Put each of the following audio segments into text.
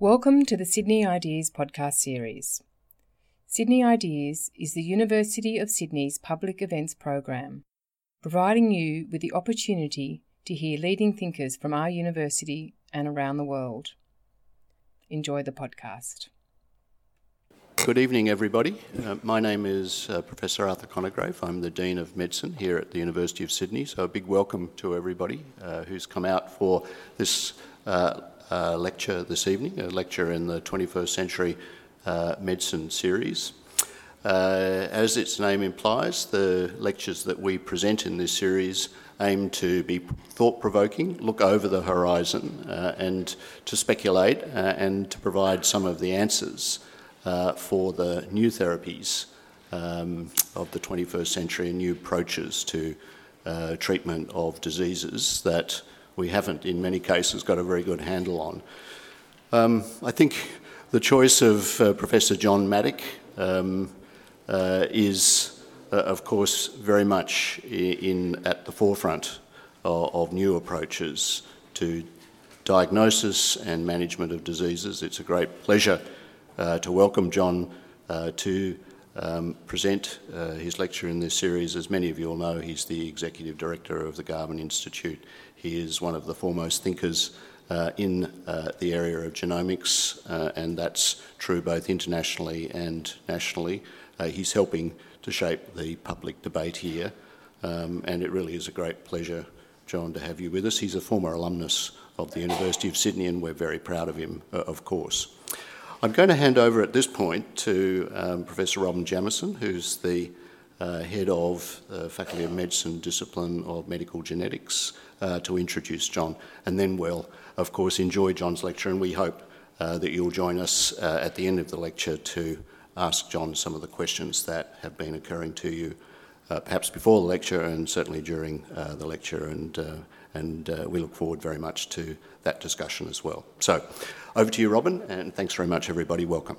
Welcome to the Sydney Ideas podcast series. Sydney Ideas is the University of Sydney's public events program, providing you with the opportunity to hear leading thinkers from our university and around the world. Enjoy the podcast. Good evening, everybody. My name is Professor Arthur Conigrave. I'm the Dean of Medicine here at the University of Sydney, so a big welcome to everybody who's come out for this lecture this evening, a lecture in the 21st century medicine series. As its name implies, the lectures that we present in this series aim to be thought-provoking, look over the horizon and to speculate and to provide some of the answers for the new therapies of the 21st century and new approaches to treatment of diseases that we haven't, in many cases, got a very good handle on. I think the choice of Professor John Mattick is, of course, very much at the forefront of new approaches to diagnosis and management of diseases. It's a great pleasure to welcome John to present his lecture in this series. As many of you all know, he's the Executive Director of the Garvan Institute. He is one of the foremost thinkers in the area of genomics, and that's true both internationally and nationally. He's helping to shape the public debate here, and it really is a great pleasure, John, to have you with us. He's a former alumnus of the University of Sydney, and we're very proud of him, of course. I'm going to hand over at this point to Professor Robin Jamison, who's the head of the Faculty of Medicine discipline of medical genetics, to introduce John, and then we'll, of course, enjoy John's lecture, and we hope that you'll join us at the end of the lecture to ask John some of the questions that have been occurring to you, perhaps before the lecture and certainly during the lecture, and we look forward very much to that discussion as well. So, over to you, Robin, and thanks very much, everybody. Welcome.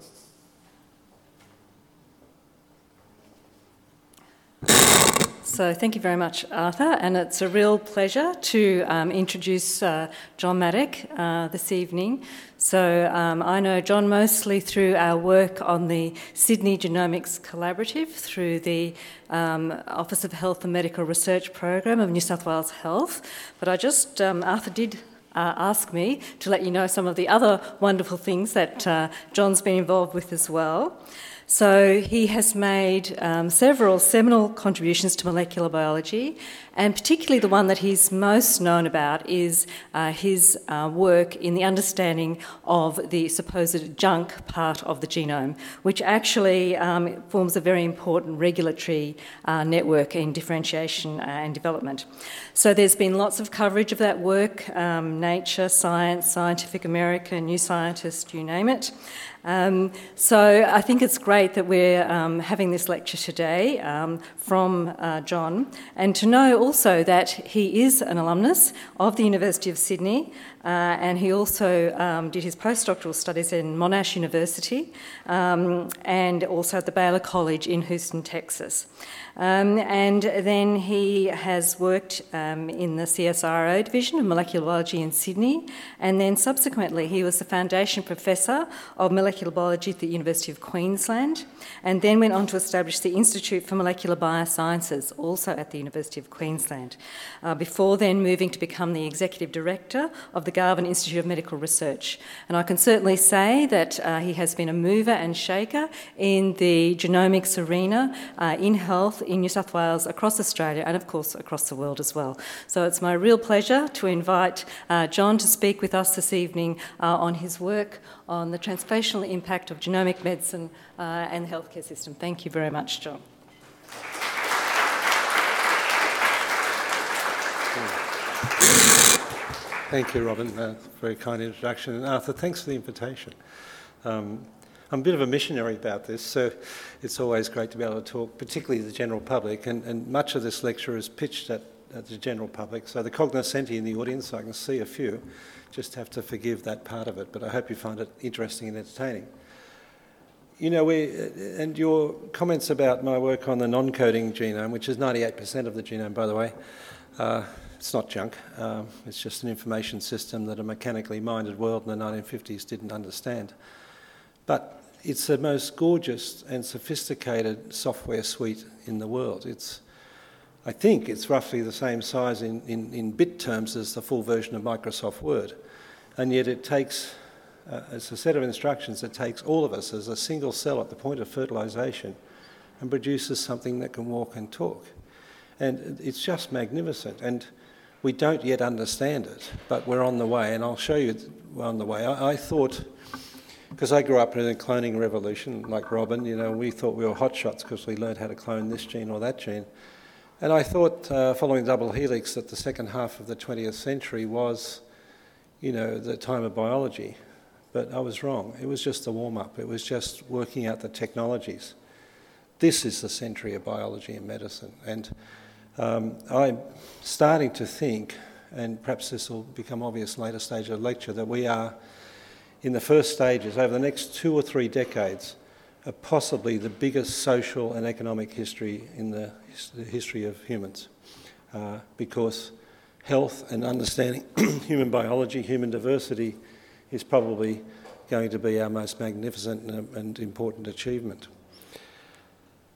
So thank you very much, Arthur, and it's a real pleasure to introduce John Mattick this evening. So I know John mostly through our work on the Sydney Genomics Collaborative through the Office of Health and Medical Research Program of New South Wales Health, but I just, Arthur did ask me to let you know some of the other wonderful things that John's been involved with as well. So he has made several seminal contributions to molecular biology, and particularly the one that he's most known about is his work in the understanding of the supposed junk part of the genome, which actually forms a very important regulatory network in differentiation and development. So there's been lots of coverage of that work, Nature, Science, Scientific American, New Scientist, you name it. So I think it's great that we're having this lecture today from John, and to know also that he is an alumnus of the University of Sydney, and he also did his postdoctoral studies in Monash University and also at the Baylor College in Houston, Texas. And then he has worked in the CSIRO division of molecular biology in Sydney, and then subsequently he was the foundation professor of molecular biology at the University of Queensland, and then went on to establish the Institute for Molecular Biosciences, also at the University of Queensland, before then moving to become the executive director of the Garvan Institute of Medical Research. And I can certainly say that he has been a mover and shaker in the genomics arena, in health, in New South Wales, across Australia, and of course across the world as well. So it's my real pleasure to invite John to speak with us this evening on his work on the transformational impact of genomic medicine and the healthcare system. Thank you very much, John. Thank you, Robin. Very kind introduction. And Arthur, thanks for the invitation. I'm a bit of a missionary about this, so it's always great to be able to talk, particularly to the general public, and much of this lecture is pitched at the general public. So the cognoscenti in the audience, I can see a few, just have to forgive that part of it, but I hope you find it interesting and entertaining. You know, and your comments about my work on the non-coding genome, which is 98% of the genome, by the way, it's not junk. It's just an information system that a mechanically minded world in the 1950s didn't understand. But it's the most gorgeous and sophisticated software suite in the world. It's, I think it's roughly the same size in bit terms as the full version of Microsoft Word. And yet it takes, it's a set of instructions that takes all of us as a single cell at the point of fertilization and produces something that can walk and talk. And it's just magnificent. And we don't yet understand it, but we're on the way. And I'll show you we're on the way. I thought, because I grew up in a cloning revolution, like Robin, you know, we thought we were hotshots because we learned how to clone this gene or that gene. And I thought, following double helix, that the second half of the 20th century was, you know, the time of biology. But I was wrong. It was just the warm-up. It was just working out the technologies. This is the century of biology and medicine. And I'm starting to think, and perhaps this will become obvious later stage of the lecture, that we are in the first stages, over the next 2 or 3 decades, of possibly the biggest social and economic history in the history of humans, because health and understanding human biology, human diversity, is probably going to be our most magnificent and important achievement.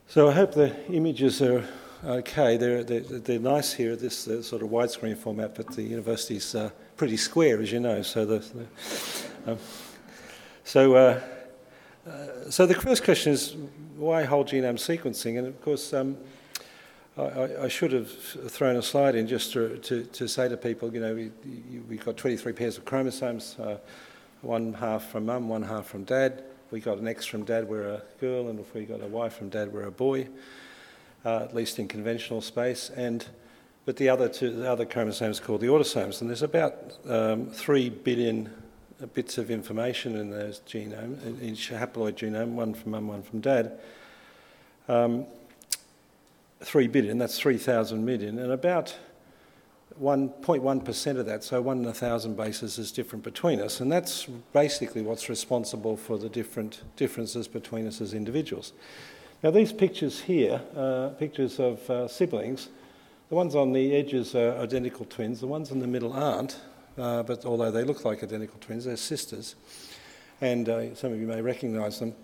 So I hope the images are okay. They're nice here, this sort of widescreen format, but the university's pretty square, as you know. So the first question is, why whole genome sequencing? And of course, I should have thrown a slide in just to say to people, you know, we've got 23 pairs of chromosomes, one half from mum, one half from dad. We got an X from dad, we're a girl, and if we got a Y from dad, we're a boy, at least in conventional space. But the other chromosomes called the autosomes, and there's about 3 billion bits of information in those genome, in each haploid genome, one from mum, one from dad. 3 billion, that's 3,000 million, and about 1.1% of that, so 1 in 1,000 bases is different between us, and that's basically what's responsible for the different differences between us as individuals. Now these pictures here, pictures of siblings, the ones on the edges are identical twins, the ones in the middle aren't, but although they look like identical twins, they're sisters, and some of you may recognise them.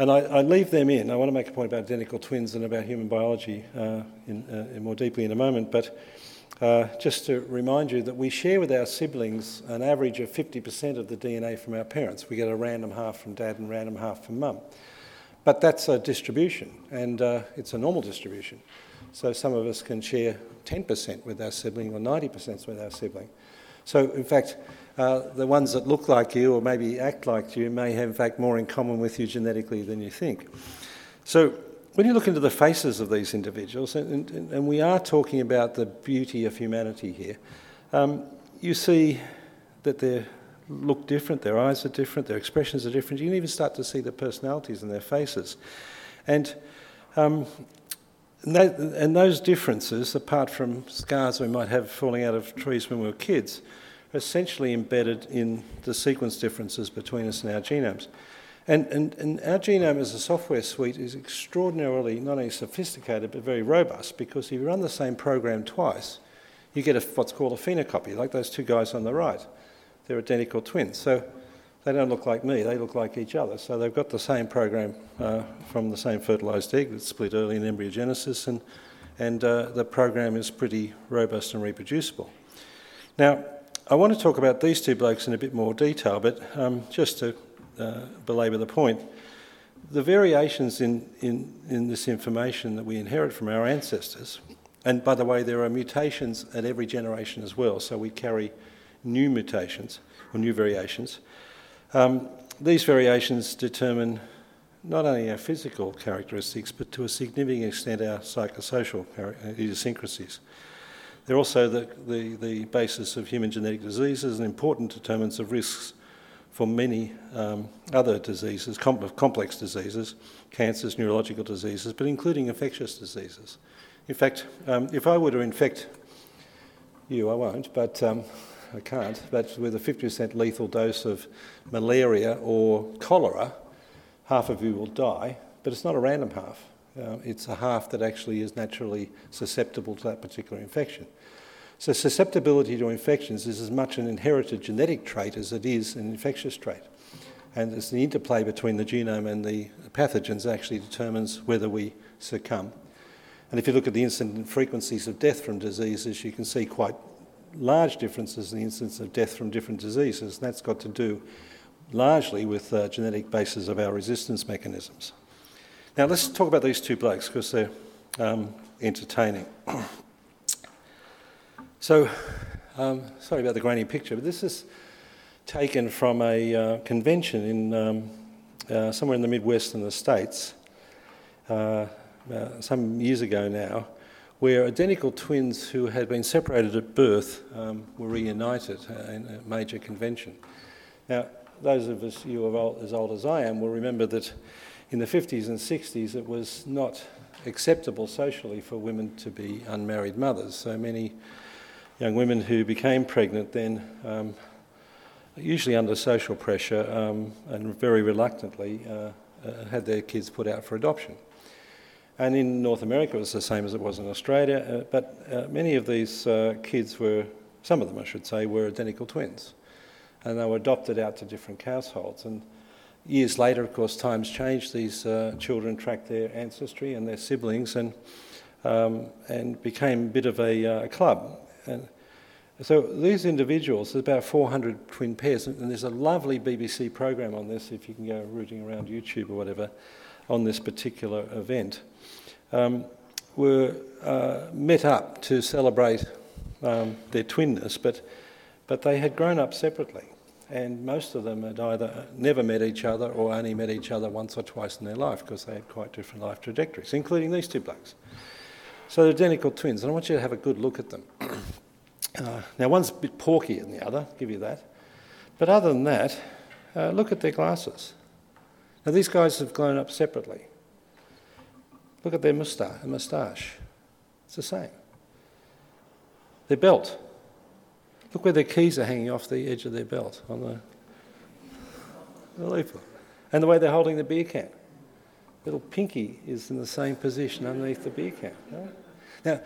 And I leave them in. I want to make a point about identical twins and about human biology in more deeply in a moment, but just to remind you that we share with our siblings an average of 50% of the DNA from our parents. We get a random half from dad and random half from mum. But that's a distribution, and it's a normal distribution. So some of us can share 10% with our sibling or 90% with our sibling. So in fact, the ones that look like you or maybe act like you may have in fact more in common with you genetically than you think. So when you look into the faces of these individuals, and we are talking about the beauty of humanity here, you see that they look different, their eyes are different, their expressions are different. You can even start to see the personalities in their faces. And those differences, apart from scars we might have falling out of trees when we were kids, are essentially embedded in the sequence differences between us and our genomes. And our genome as a software suite is extraordinarily not only sophisticated but very robust, because if you run the same program twice, you get what's called a phenocopy, like those two guys on the right. They're identical twins, so they don't look like me, they look like each other. So they've got the same program from the same fertilised egg that's split early in embryogenesis, and the program is pretty robust and reproducible. Now, I want to talk about these two blokes in a bit more detail, but just to belabor the point, the variations in this information that we inherit from our ancestors, and by the way, there are mutations at every generation as well, so we carry new mutations or new variations. These variations determine not only our physical characteristics, but to a significant extent our psychosocial idiosyncrasies. They're also the basis of human genetic diseases and important determinants of risks for many other diseases, complex diseases, cancers, neurological diseases, but including infectious diseases. In fact, if I were to infect you, I won't, but I can't, but with a 50% lethal dose of malaria or cholera, half of you will die, but it's not a random half. It's a half that actually is naturally susceptible to that particular infection. So susceptibility to infections is as much an inherited genetic trait as it is an infectious trait. And it's the interplay between the genome and the pathogens that actually determines whether we succumb. And if you look at the incident frequencies of death from diseases, you can see quite large differences in the incidence of death from different diseases. And that's got to do largely with the genetic basis of our resistance mechanisms. Now, let's talk about these two blokes because they're entertaining. So, sorry about the grainy picture, but this is taken from a convention in somewhere in the Midwest in the States some years ago now, where identical twins who had been separated at birth were reunited in a major convention. Now, those of us you are as old as I am will remember that in the 50s and 60s it was not acceptable socially for women to be unmarried mothers. So many young women who became pregnant then, usually under social pressure and very reluctantly, had their kids put out for adoption. And in North America it was the same as it was in Australia, but many of these kids were, some of them I should say, were identical twins. And they were adopted out to different households. And years later, of course, times changed. These children tracked their ancestry and their siblings and became a bit of a club. And so these individuals, there's about 400 twin pairs, and there's a lovely BBC program on this, if you can go rooting around YouTube or whatever, on this particular event, were met up to celebrate their twinness, but they had grown up separately. And most of them had either never met each other or only met each other once or twice in their life because they had quite different life trajectories, including these two blokes. So they're identical twins, and I want you to have a good look at them. Now, one's a bit porkier than the other, I'll give you that. But other than that, look at their glasses. Now, these guys have grown up separately. Look at their moustache. It's the same. Their belt. Look where their keys are hanging off the edge of their belt on the looper. And the way they're holding the beer can. Little pinky is in the same position underneath the beer can. Right? Now,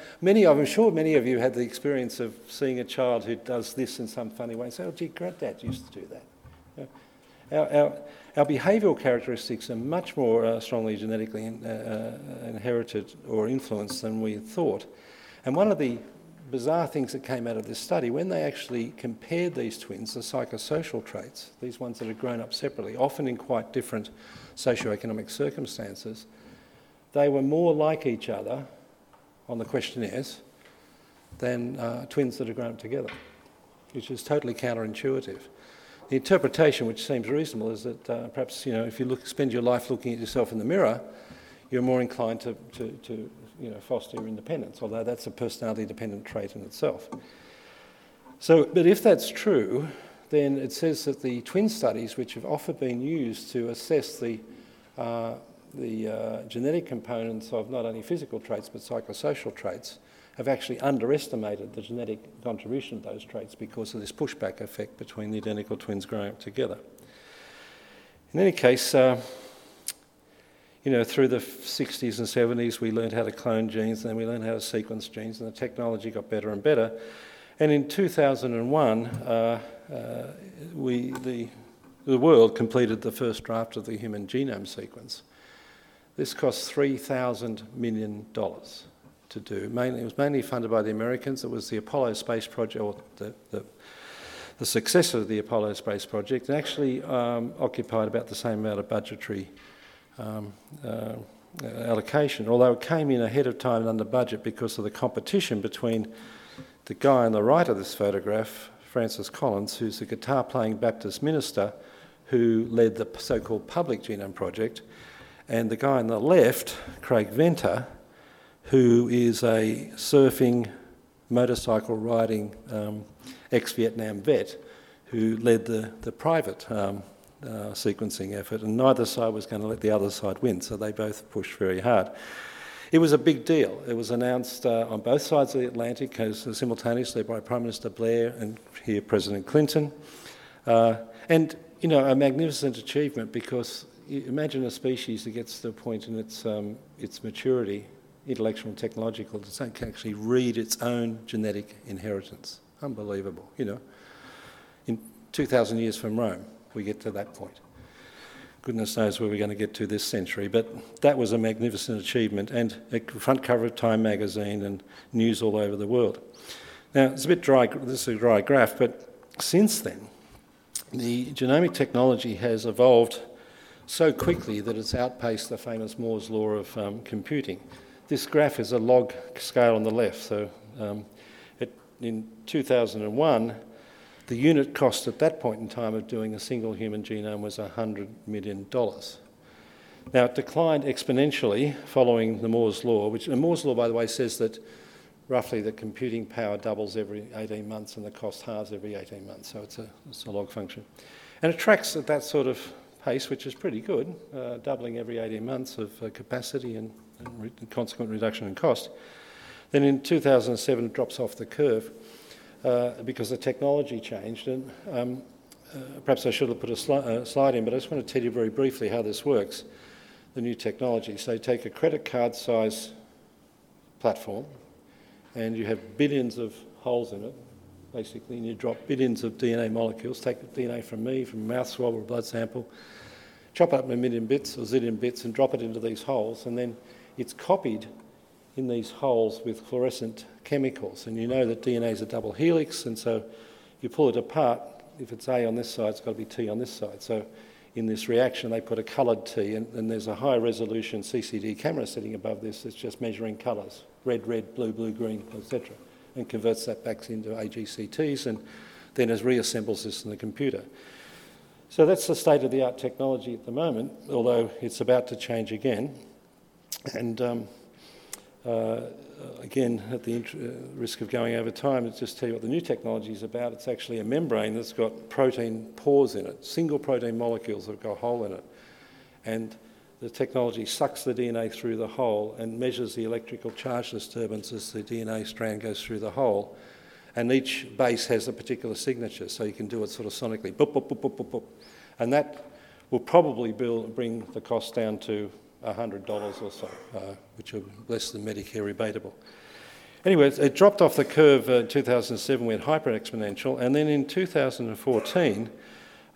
I'm sure many of you had the experience of seeing a child who does this in some funny way and say, oh, gee, Granddad used to do that. You know, our behavioural characteristics are much more strongly genetically inherited or influenced than we thought. And one of the bizarre things that came out of this study, when they actually compared these twins, the psychosocial traits, these ones that had grown up separately, often in quite different socioeconomic circumstances, they were more like each other on the questionnaires than twins that had grown up together, which is totally counterintuitive. The interpretation, which seems reasonable, is that perhaps, you know, if you spend your life looking at yourself in the mirror, you're more inclined to you know, foster independence, although that's a personality-dependent trait in itself. So, but if that's true, then it says that the twin studies, which have often been used to assess the genetic components of not only physical traits but psychosocial traits, have actually underestimated the genetic contribution of those traits because of this pushback effect between the identical twins growing up together. In any case, you know, through the 60s and 70s, we learned how to clone genes, and then we learned how to sequence genes, and the technology got better and better. And in 2001, the world completed the first draft of the human genome sequence. This cost $3,000 million to do. It was mainly funded by the Americans. It was the Apollo Space Project, or the successor of the Apollo Space Project, and actually occupied about the same amount of budgetary allocation, although it came in ahead of time and under budget because of the competition between the guy on the right of this photograph, Francis Collins, who's a guitar-playing Baptist minister who led the so-called public genome project, and the guy on the left, Craig Venter, who is a surfing, motorcycle-riding ex-Vietnam vet who led the private sequencing effort, and neither side was going to let the other side win, so they both pushed very hard. It was a big deal. It was announced on both sides of the Atlantic simultaneously by Prime Minister Blair and here President Clinton, and you know, a magnificent achievement because imagine a species that gets to a point in its maturity intellectual and technological descent can actually read its own genetic inheritance. Unbelievable, you know. In 2,000 years from Rome, we get to that point. Goodness knows where we're going to get to this century, but that was a magnificent achievement, and a front cover of Time magazine and news all over the world. Now, it's a bit dry, this is a dry graph, but since then, the genomic technology has evolved so quickly that it's outpaced the famous Moore's law of computing. This graph is a log scale on the left, so in 2001, the unit cost at that point in time of doing a single human genome was $100 million. Now, it declined exponentially following the Moore's law, which, and Moore's law, by the way, says that roughly the computing power doubles every 18 months and the cost halves every 18 months, so it's a log function. And it tracks at that sort of pace, which is pretty good, doubling every 18 months of capacity and consequent reduction in cost. Then in 2007, it drops off the curve because the technology changed. And perhaps I should have put a slide in, but I just want to tell you very briefly how this works, the new technology. So you take a credit card size platform and you have billions of holes in it, basically, and you drop billions of DNA molecules. Take the DNA from me, from a mouth swab or a blood sample, chop up in a million bits or zillion bits and drop it into these holes, and then it's copied in these holes with fluorescent chemicals. And you know that DNA is a double helix, and so you pull it apart. If it's A on this side, it's got to be T on this side. So in this reaction, they put a coloured T, and there's a high-resolution CCD camera sitting above this that's just measuring colours, red, red, blue, blue, green, etc., and converts that back into AGCTs and then reassembles this in the computer. So that's the state-of-the-art technology at the moment, although it's about to change again. And again, at the risk of going over time, I'll just tell you what the new technology is about. It's actually a membrane that's got protein pores in it, single protein molecules that have got a hole in it. And the technology sucks the DNA through the hole and measures the electrical charge disturbance as the DNA strand goes through the hole. And each base has a particular signature, so you can do it sort of sonically, boop, boop, boop, boop, boop, boop. And that will probably bring the cost down to $100 or so, which are less than Medicare rebatable. Anyway, it dropped off the curve in 2007, went hyper-exponential, and then in 2014,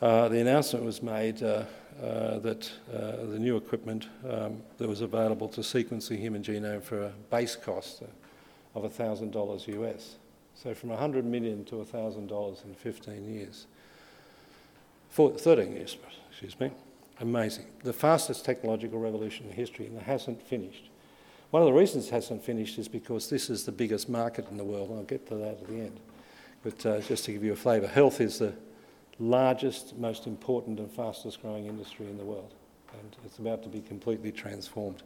the announcement was made that the new equipment that was available to sequence the human genome for a base cost of $1,000 US. So from $100 million to $1,000 in 13 years, excuse me. Amazing. The fastest technological revolution in history, and it hasn't finished. One of the reasons it hasn't finished is because this is the biggest market in the world, and I'll get to that at the end. But just to give you a flavour, health is the largest, most important and fastest growing industry in the world, and it's about to be completely transformed.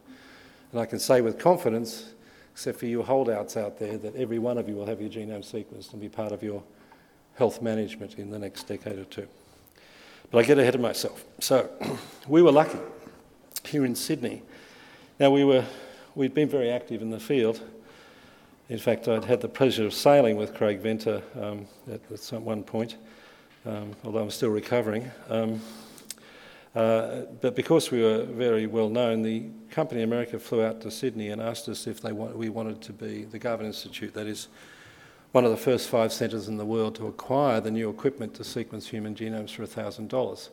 And I can say with confidence, except for you holdouts out there, that every one of you will have your genome sequenced and be part of your health management in the next decade or two. But I get ahead of myself. So we were lucky here in Sydney. Now we'd been very active in the field. In fact, I'd had the pleasure of sailing with Craig Venter at some one point, although I'm still recovering. But because we were very well known, the company in America flew out to Sydney and asked us if we wanted to be the Garvan Institute, that is, one of the first 5 centres in the world to acquire the new equipment to sequence human genomes for $1,000.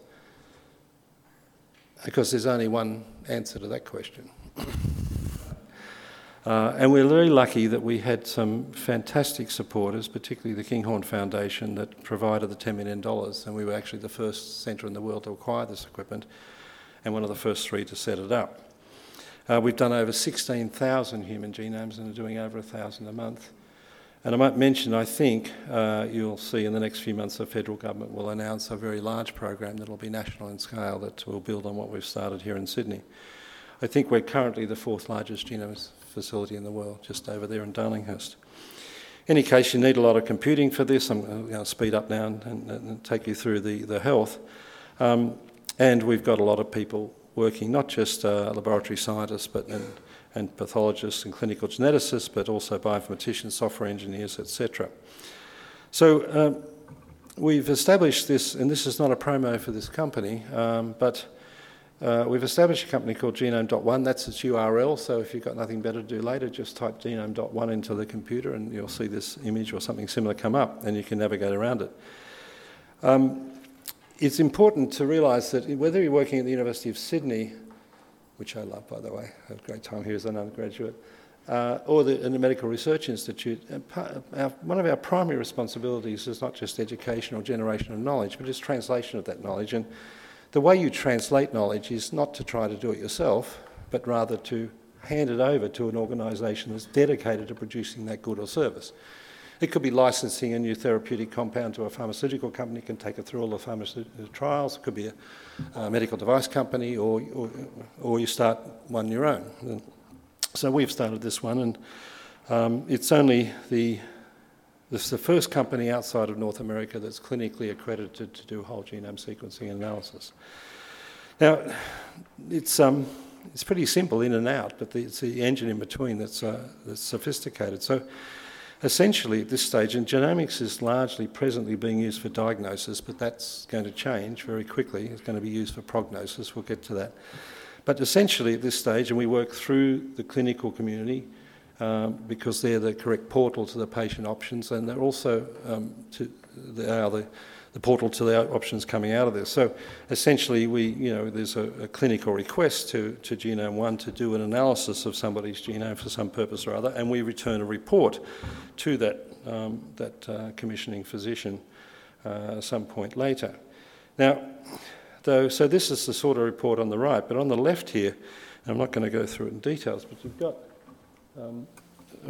Because there's only one answer to that question. And we're very lucky that we had some fantastic supporters, particularly the Kinghorn Foundation, that provided the $10 million, and we were actually the first centre in the world to acquire this equipment, and one of the first 3 to set it up. We've done over 16,000 human genomes and are doing over 1,000 a month. And I might mention, I think you'll see in the next few months the federal government will announce a very large program that will be national in scale that will build on what we've started here in Sydney. I think we're currently the 4th largest genome facility in the world, just over there in Darlinghurst. In any case, you need a lot of computing for this. I'm going to speed up now and take you through the health. And we've got a lot of people working, not just laboratory scientists, but and pathologists and clinical geneticists, but also bioinformaticians, software engineers, etc. So we've established this, and this is not a promo for this company, but We've established a company called Genome.1. That's its URL, so if you've got nothing better to do later, just type Genome.1 into the computer and you'll see this image or something similar come up, and you can navigate around it. It's important to realise that whether you're working at the University of Sydney, which I love, by the way, I had a great time here as an undergraduate, or in the Medical Research Institute, one of our primary responsibilities is not just education or generation of knowledge, but is translation of that knowledge. And the way you translate knowledge is not to try to do it yourself, but rather to hand it over to an organisation that's dedicated to producing that good or service. It could be licensing a new therapeutic compound to a pharmaceutical company, can take it through all the pharmaceutical trials. It could be a medical device company, or you start one your own. And so we've started this one, and it's only the first company outside of North America that's clinically accredited to do whole genome sequencing analysis. Now, it's pretty simple in and out, but it's the engine in between that's sophisticated. So, essentially, at this stage, and genomics is largely presently being used for diagnosis, but that's going to change very quickly. It's going to be used for prognosis. We'll get to that. But essentially, at this stage, and we work through the clinical community because they're the correct portal to the patient options, and they're also the portal to the options coming out of this. So essentially, there's a clinical request to Genome.1 to do an analysis of somebody's genome for some purpose or other, and we return a report to that commissioning physician at some point later. Now, so this is the sort of report on the right, but on the left here, and I'm not going to go through it in details, but you've got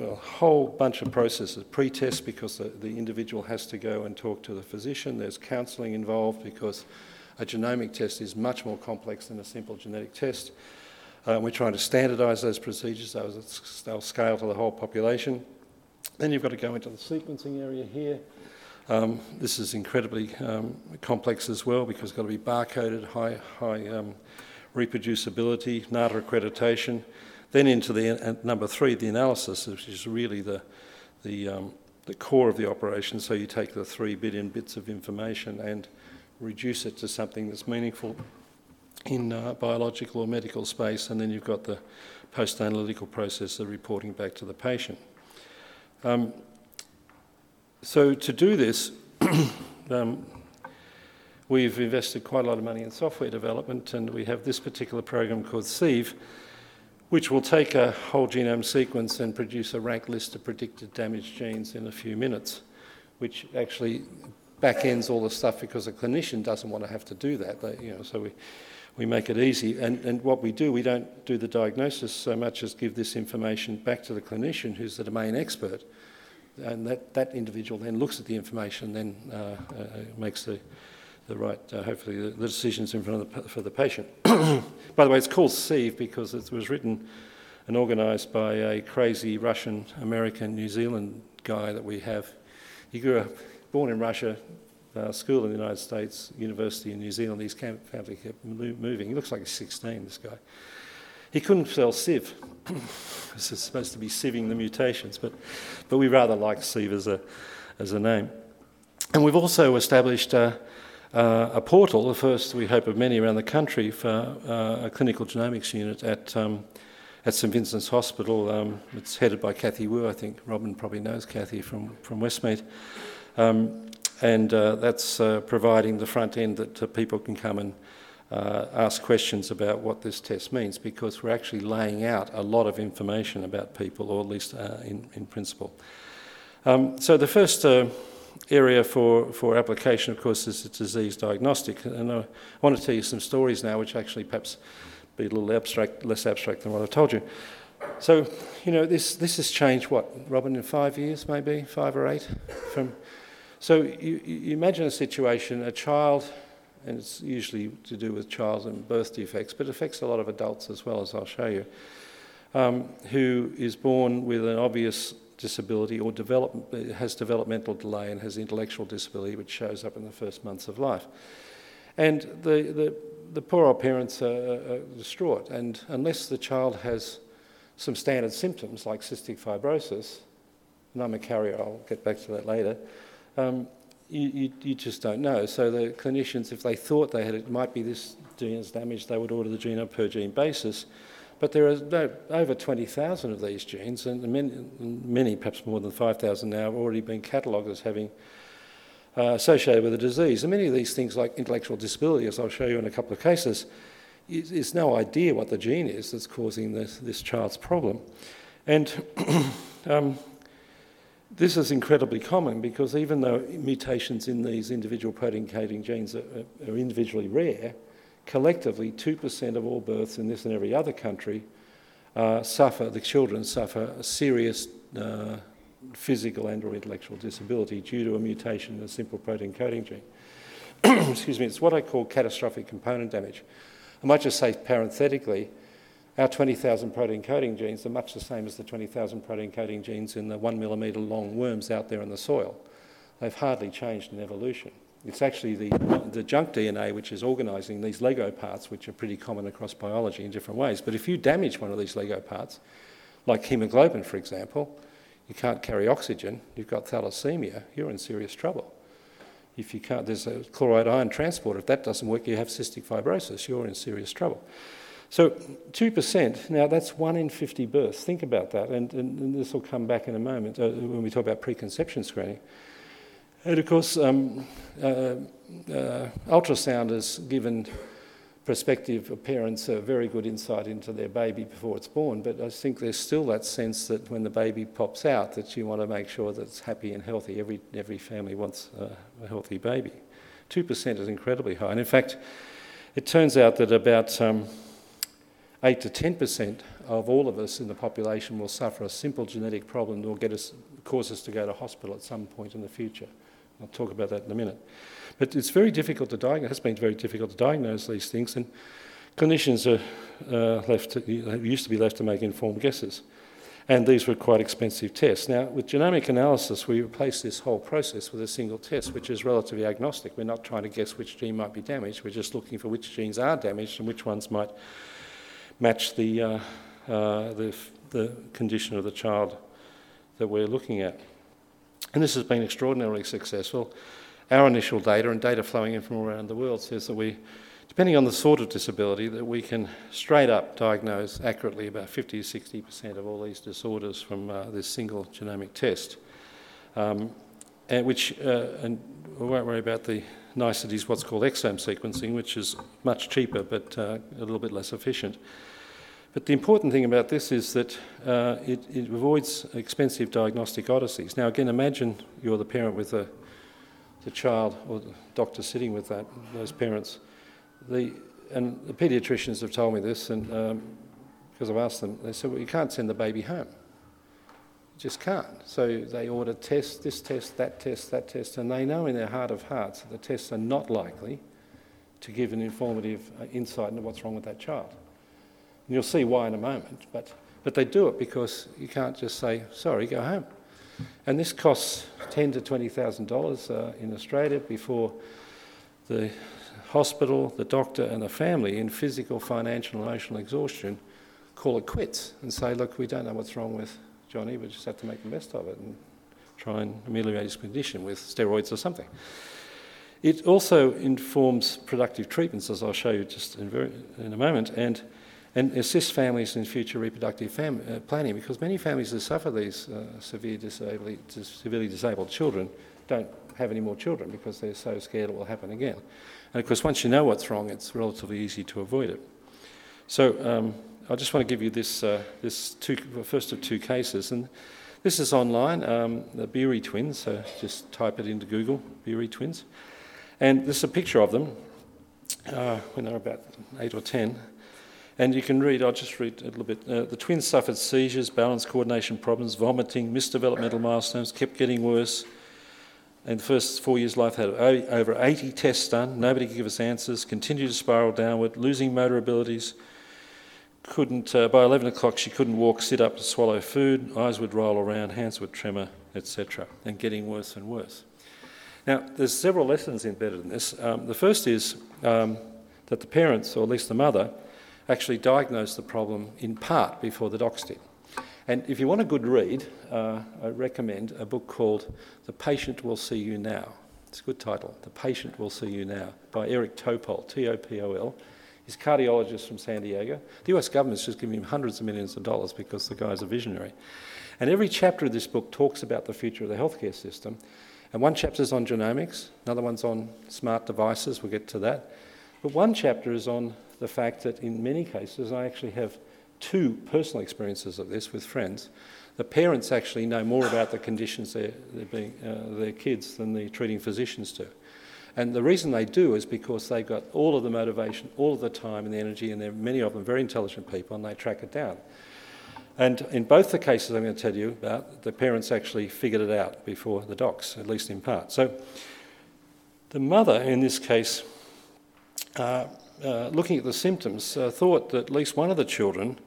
a whole bunch of processes. Pre-test, because the individual has to go and talk to the physician. There's counselling involved because a genomic test is much more complex than a simple genetic test. We're trying to standardise those procedures so they'll scale to the whole population. Then you've got to go into the sequencing area here. This is incredibly complex as well because it's got to be barcoded, high reproducibility, NATA accreditation. Then into number three, the analysis, which is really the core of the operation. So you take the 3 billion bits of information and reduce it to something that's meaningful in biological or medical space, and then you've got the post-analytical process of reporting back to the patient. So to do this, we've invested quite a lot of money in software development, and we have this particular program called SEAVE, which will take a whole genome sequence and produce a ranked list of predicted damaged genes in a few minutes, which actually back-ends all the stuff because a clinician doesn't want to have to do that. So we make it easy. And what we do, we don't do the diagnosis so much as give this information back to the clinician who's the domain expert. And that individual then looks at the information, then makes the right, hopefully, the decisions in front of for the patient. By the way, it's called SEAVE because it was written and organised by a crazy Russian, American, New Zealand guy that we have. He grew up, born in Russia, school in the United States, university in New Zealand. His family kept moving. He looks like he's 16, this guy. He couldn't spell sieve. This is supposed to be sieving the mutations, but we rather like SEAVE as a name. And we've also established a portal, the first, we hope, of many around the country for a clinical genomics unit at St Vincent's Hospital. It's headed by Kathy Wu, I think. Robin probably knows Kathy from Westmead. And that's providing the front end that people can come and ask questions about what this test means, because we're actually laying out a lot of information about people, or at least in principle. So the first area for application, of course, is disease diagnostic. And I want to tell you some stories now, which actually perhaps be a little abstract, less abstract than what I've told you. So, this has changed, what, Robin, in 5 years, maybe? 5 or 8? So you imagine a situation, a child, and it's usually to do with child and birth defects, but it affects a lot of adults as well, as I'll show you, who is born with an obvious disability or has developmental delay and has intellectual disability, which shows up in the first months of life. And the poor old parents are distraught, and unless the child has some standard symptoms like cystic fibrosis, and I'm a carrier, I'll get back to that later, you just don't know. So the clinicians, if they thought they had it, might be this gene is damaged, they would order the genome per gene basis. But there are over 20,000 of these genes, and many, perhaps more than 5,000 now, have already been catalogued as having associated with a disease. And many of these things, like intellectual disability, as I'll show you in a couple of cases, is no idea what the gene is that's causing this child's problem. And this is incredibly common, because even though mutations in these individual protein coding genes are individually rare, collectively 2% of all births in this and every other country the children suffer a serious physical and or intellectual disability due to a mutation in a simple protein coding gene. Excuse me, it's what I call catastrophic component damage. I might just say parenthetically, our 20,000 protein coding genes are much the same as the 20,000 protein coding genes in the 1 millimetre long worms out there in the soil. They've hardly changed in evolution. It's actually the junk DNA which is organising these Lego parts, which are pretty common across biology in different ways. But if you damage one of these Lego parts, like haemoglobin, for example, you can't carry oxygen, you've got thalassemia, you're in serious trouble. If you can't, there's a chloride ion transporter. If that doesn't work, you have cystic fibrosis, you're in serious trouble. So 2%, now that's 1 in 50 births. Think about that, and this will come back in a moment when we talk about preconception screening. And of course, ultrasound has given prospective parents a very good insight into their baby before it's born, but I think there's still that sense that when the baby pops out, that you want to make sure that it's happy and healthy. Every family wants a healthy baby. 2% is incredibly high, and in fact, it turns out that about 8 to 10% of all of us in the population will suffer a simple genetic problem that will cause us to go to hospital at some point in the future. I'll talk about that in a minute. But it's very difficult to diagnose. It has been very difficult to diagnose these things, and clinicians are used to be left to make informed guesses. And these were quite expensive tests. Now, with genomic analysis, we replace this whole process with a single test, which is relatively agnostic. We're not trying to guess which gene might be damaged. We're just looking for which genes are damaged and which ones might match the condition of the child that we're looking at. And this has been extraordinarily successful. Our initial data and data flowing in from around the world says that we, depending on the sort of disability, that we can straight up diagnose accurately about 50 to 60% of all these disorders from this single genomic test, and we won't worry about the niceties, what's called exome sequencing, which is much cheaper but a little bit less efficient. But the important thing about this is that it avoids expensive diagnostic odysseys. Now, again, imagine you're the parent with the child, or the doctor sitting with those parents. And the paediatricians have told me this, and because I've asked them, they said, well, you can't send the baby home. You just can't. So they order tests, this test, that test, that test, and they know in their heart of hearts that the tests are not likely to give an informative insight into what's wrong with that child. And you'll see why in a moment, but they do it because you can't just say, sorry, go home. And this costs $10,000 to $20,000 in Australia before the hospital, the doctor and the family, in physical, financial, emotional exhaustion, call it quits and say, look, we don't know what's wrong with Johnny, we just have to make the best of it and try and ameliorate his condition with steroids or something. It also informs productive treatments, as I'll show you just in a moment, and assist families in future reproductive planning, because many families that suffer these severely disabled children don't have any more children because they're so scared it will happen again. And of course, once you know what's wrong, it's relatively easy to avoid it. So I just want to give you this first of two cases, and this is online, the Beery twins, so just type it into Google, Beery twins. And this is a picture of them when they're about 8 or 10. And you can read, I'll just read a little bit. The twins suffered seizures, balance coordination problems, vomiting, missed developmental milestones, kept getting worse. And the first 4 years of life had over 80 tests done. Nobody could give us answers. Continued to spiral downward, losing motor abilities. Couldn't. By 11 o'clock, she couldn't walk, sit up, swallow food. Eyes would roll around, hands would tremor, etc. And getting worse and worse. Now, there's several lessons embedded in this. The first is that the parents, or at least the mother, actually diagnosed the problem in part before the docs did. And if you want a good read, I recommend a book called The Patient Will See You Now. It's a good title. The Patient Will See You Now, by Eric Topol, T-O-P-O-L. He's a cardiologist from San Diego. The US government's just giving him hundreds of millions of dollars because the guy's a visionary. And every chapter of this book talks about the future of the healthcare system. And one chapter's on genomics, another one's on smart devices, we'll get to that. But one chapter is on the fact that in many cases, I actually have two personal experiences of this with friends. The parents actually know more about the conditions their kids than the treating physicians do. And the reason they do is because they've got all of the motivation, all of the time and the energy, and there are many of them very intelligent people, and they track it down. And in both the cases I'm going to tell you about, the parents actually figured it out before the docs, at least in part. So the mother, in this case, looking at the symptoms, thought that at least one of the children,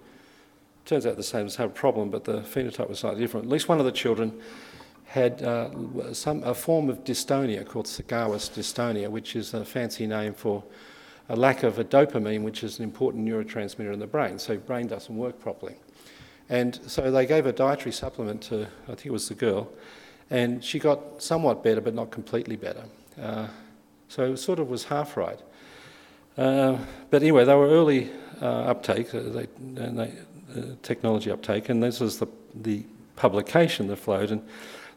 turns out the same as had a problem, but the phenotype was slightly different, at least one of the children had a form of dystonia called Sagawa's dystonia, which is a fancy name for a lack of a dopamine, which is an important neurotransmitter in the brain, so your brain doesn't work properly. And so they gave a dietary supplement to, I think it was the girl, and she got somewhat better, but not completely better. So it sort of was half right. But anyway, they were early uptake, technology uptake, and this is the publication that flowed. And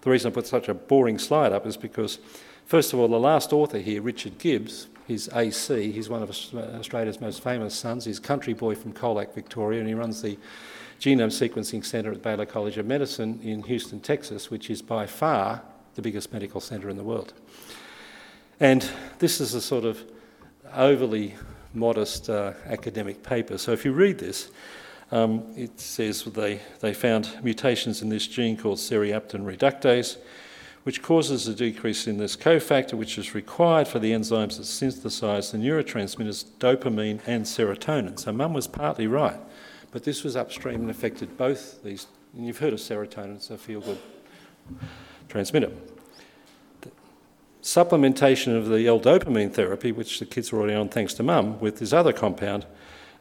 the reason I put such a boring slide up is because, first of all, the last author here, Richard Gibbs, he's AC, he's one of Australia's most famous sons, he's a country boy from Colac, Victoria, and he runs the Genome Sequencing Centre at Baylor College of Medicine in Houston, Texas, which is by far the biggest medical centre in the world. And this is a sort of overly modest academic paper. So if you read this, it says they found mutations in this gene called Seriaptin reductase, which causes a decrease in this cofactor, which is required for the enzymes that synthesize the neurotransmitters dopamine and serotonin. So Mum was partly right, but this was upstream and affected both these. And you've heard of serotonin, it's a feel-good transmitter. Supplementation of the L-dopamine therapy, which the kids were already on thanks to Mum, with this other compound,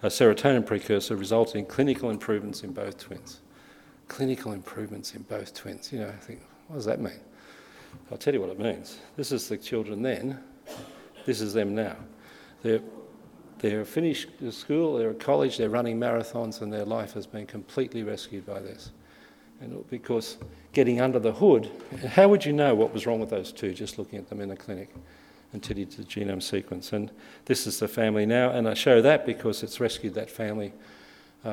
a serotonin precursor, resulted in clinical improvements in both twins. Clinical improvements in both twins. You know, I think, what does that mean? I'll tell you what it means. This is the children then. This is them now. They're finished school, they're at college, they're running marathons, and their life has been completely rescued by this. And because getting under the hood, how would you know what was wrong with those two just looking at them in the clinic until you did the genome sequence? And this is the family now, and I show that because it's rescued that family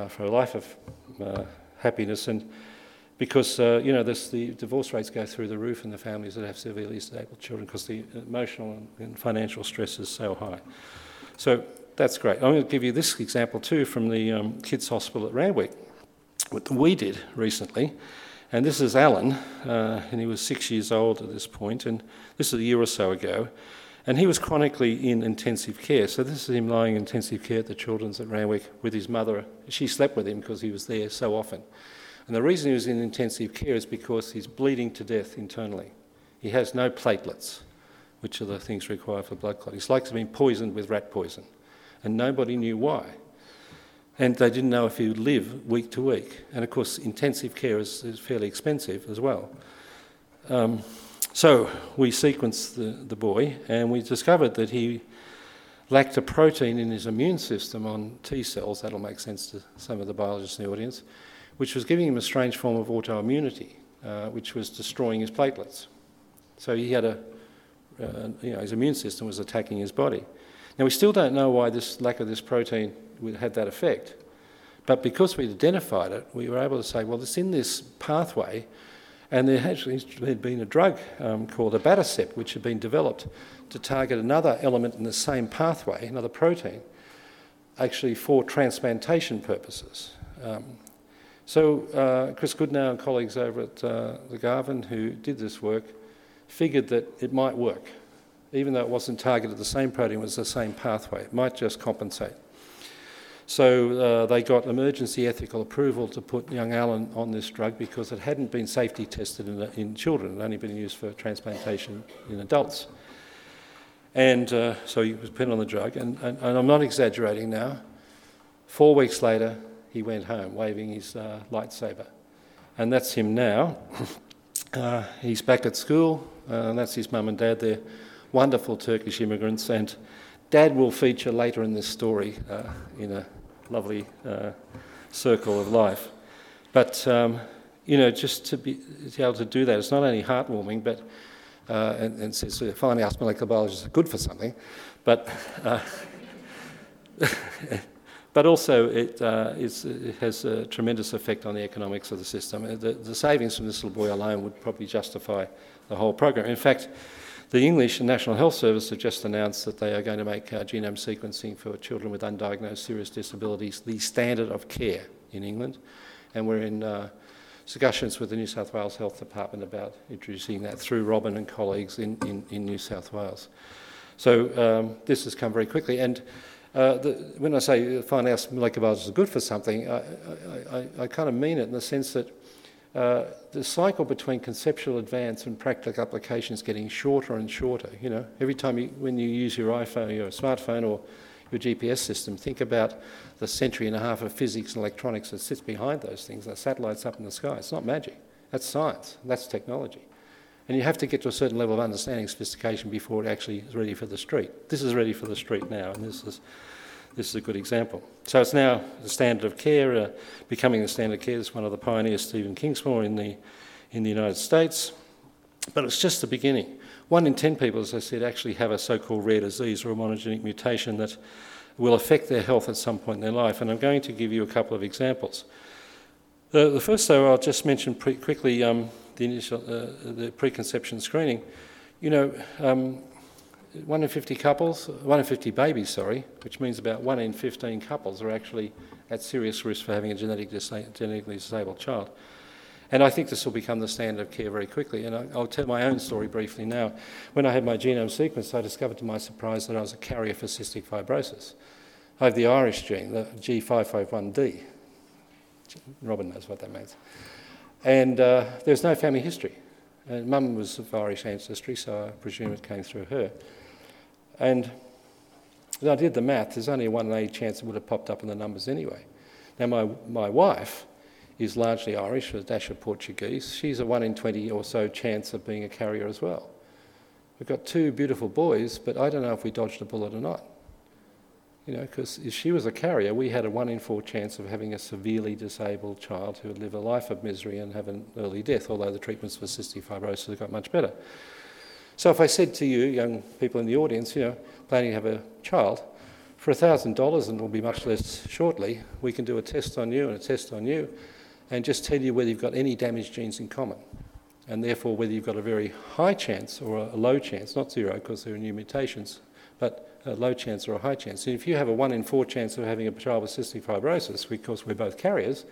for a life of happiness, and because you know, the divorce rates go through the roof in the families that have severely disabled children because the emotional and financial stress is so high. So that's great. I'm going to give you this example too from the kids' hospital at Randwick, what we did recently. And this is Alan, and he was 6 years old at this point, and this is a year or so ago, and he was chronically in intensive care. So this is him lying in intensive care at the Children's at Randwick with his mother. She slept with him because he was there so often. And the reason he was in intensive care is because he's bleeding to death internally. He has no platelets, which are the things required for blood clot. He's like to have been poisoned with rat poison, and nobody knew why. And they didn't know if he would live week to week. And of course, intensive care is fairly expensive as well. So we sequenced the boy, and we discovered that he lacked a protein in his immune system on T cells, that'll make sense to some of the biologists in the audience, which was giving him a strange form of autoimmunity, which was destroying his platelets. So he had his immune system was attacking his body. Now we still don't know why this lack of this protein would have that effect. But because we'd identified it, we were able to say, well, it's in this pathway, and there actually had been a drug called abatacept, which had been developed to target another element in the same pathway, another protein, actually for transplantation purposes. So Chris Goodnow and colleagues over at the Garvan who did this work figured that it might work, even though it wasn't targeted the same protein, it was the same pathway. It might just compensate. So they got emergency ethical approval to put young Alan on this drug because it hadn't been safety tested in children. It had only been used for transplantation in adults. And so he was put on the drug. And I'm not exaggerating now. 4 weeks later, he went home waving his lightsaber. And that's him now. He's back at school, and that's his mum and dad. They're wonderful Turkish immigrants, and Dad will feature later in this story in a lovely circle of life. But, you know, just to be able to do that, it's not only heartwarming, but, and since we finally asked molecular biologists are good for something, but but also it has a tremendous effect on the economics of the system. The savings from this little boy alone would probably justify the whole program. In fact, the English and National Health Service have just announced that they are going to make genome sequencing for children with undiagnosed serious disabilities the standard of care in England. And we're in discussions with the New South Wales Health Department about introducing that through Robin and colleagues in New South Wales. So this has come very quickly. And when I say finding out molecular biologists are good for something, I kind of mean it in the sense that the cycle between conceptual advance and practical application is getting shorter and shorter. You know, every time when you use your iPhone, your smartphone, or your GPS system, think about the century and a half of physics and electronics that sits behind those things, the satellites up in the sky. It's not magic. That's science. That's technology. And you have to get to a certain level of understanding and sophistication before it actually is ready for the street. This is ready for the street now, and this is a good example. So it's now the standard of care, becoming the standard of care. It's one of the pioneers, Stephen Kingsmore, in the United States. But it's just the beginning. 1 in 10 people, as I said, actually have a so-called rare disease or a monogenic mutation that will affect their health at some point in their life. And I'm going to give you a couple of examples. The first, though, I'll just mention quickly the preconception screening. You know, 1 in 50 couples, 1 in 50 babies, which means about 1 in 15 couples are actually at serious risk for having a genetically disabled child. And I think this will become the standard of care very quickly. And I'll tell my own story briefly now. When I had my genome sequenced, I discovered to my surprise that I was a carrier for cystic fibrosis. I have the Irish gene, the G551D. Robin knows what that means. And there's no family history. And Mum was of Irish ancestry, so I presume it came through her. And when I did the math, there's only a 1 in 8 chance it would have popped up in the numbers anyway. Now, my wife is largely Irish, with a dash of Portuguese. She's a 1 in 20 or so chance of being a carrier as well. We've got 2 beautiful boys, but I don't know if we dodged a bullet or not. You know, because if she was a carrier, we had a 1 in 4 chance of having a severely disabled child who would live a life of misery and have an early death, although the treatments for cystic fibrosis have got much better. So if I said to you, young people in the audience, you know, planning to have a child, for $1,000, and it will be much less shortly, we can do a test on you and a test on you and just tell you whether you've got any damaged genes in common, and therefore whether you've got a very high chance or a low chance, not zero because there are new mutations, but a low chance or a high chance. And if you have a 1 in 4 chance of having a child with cystic fibrosis, because we're both carriers,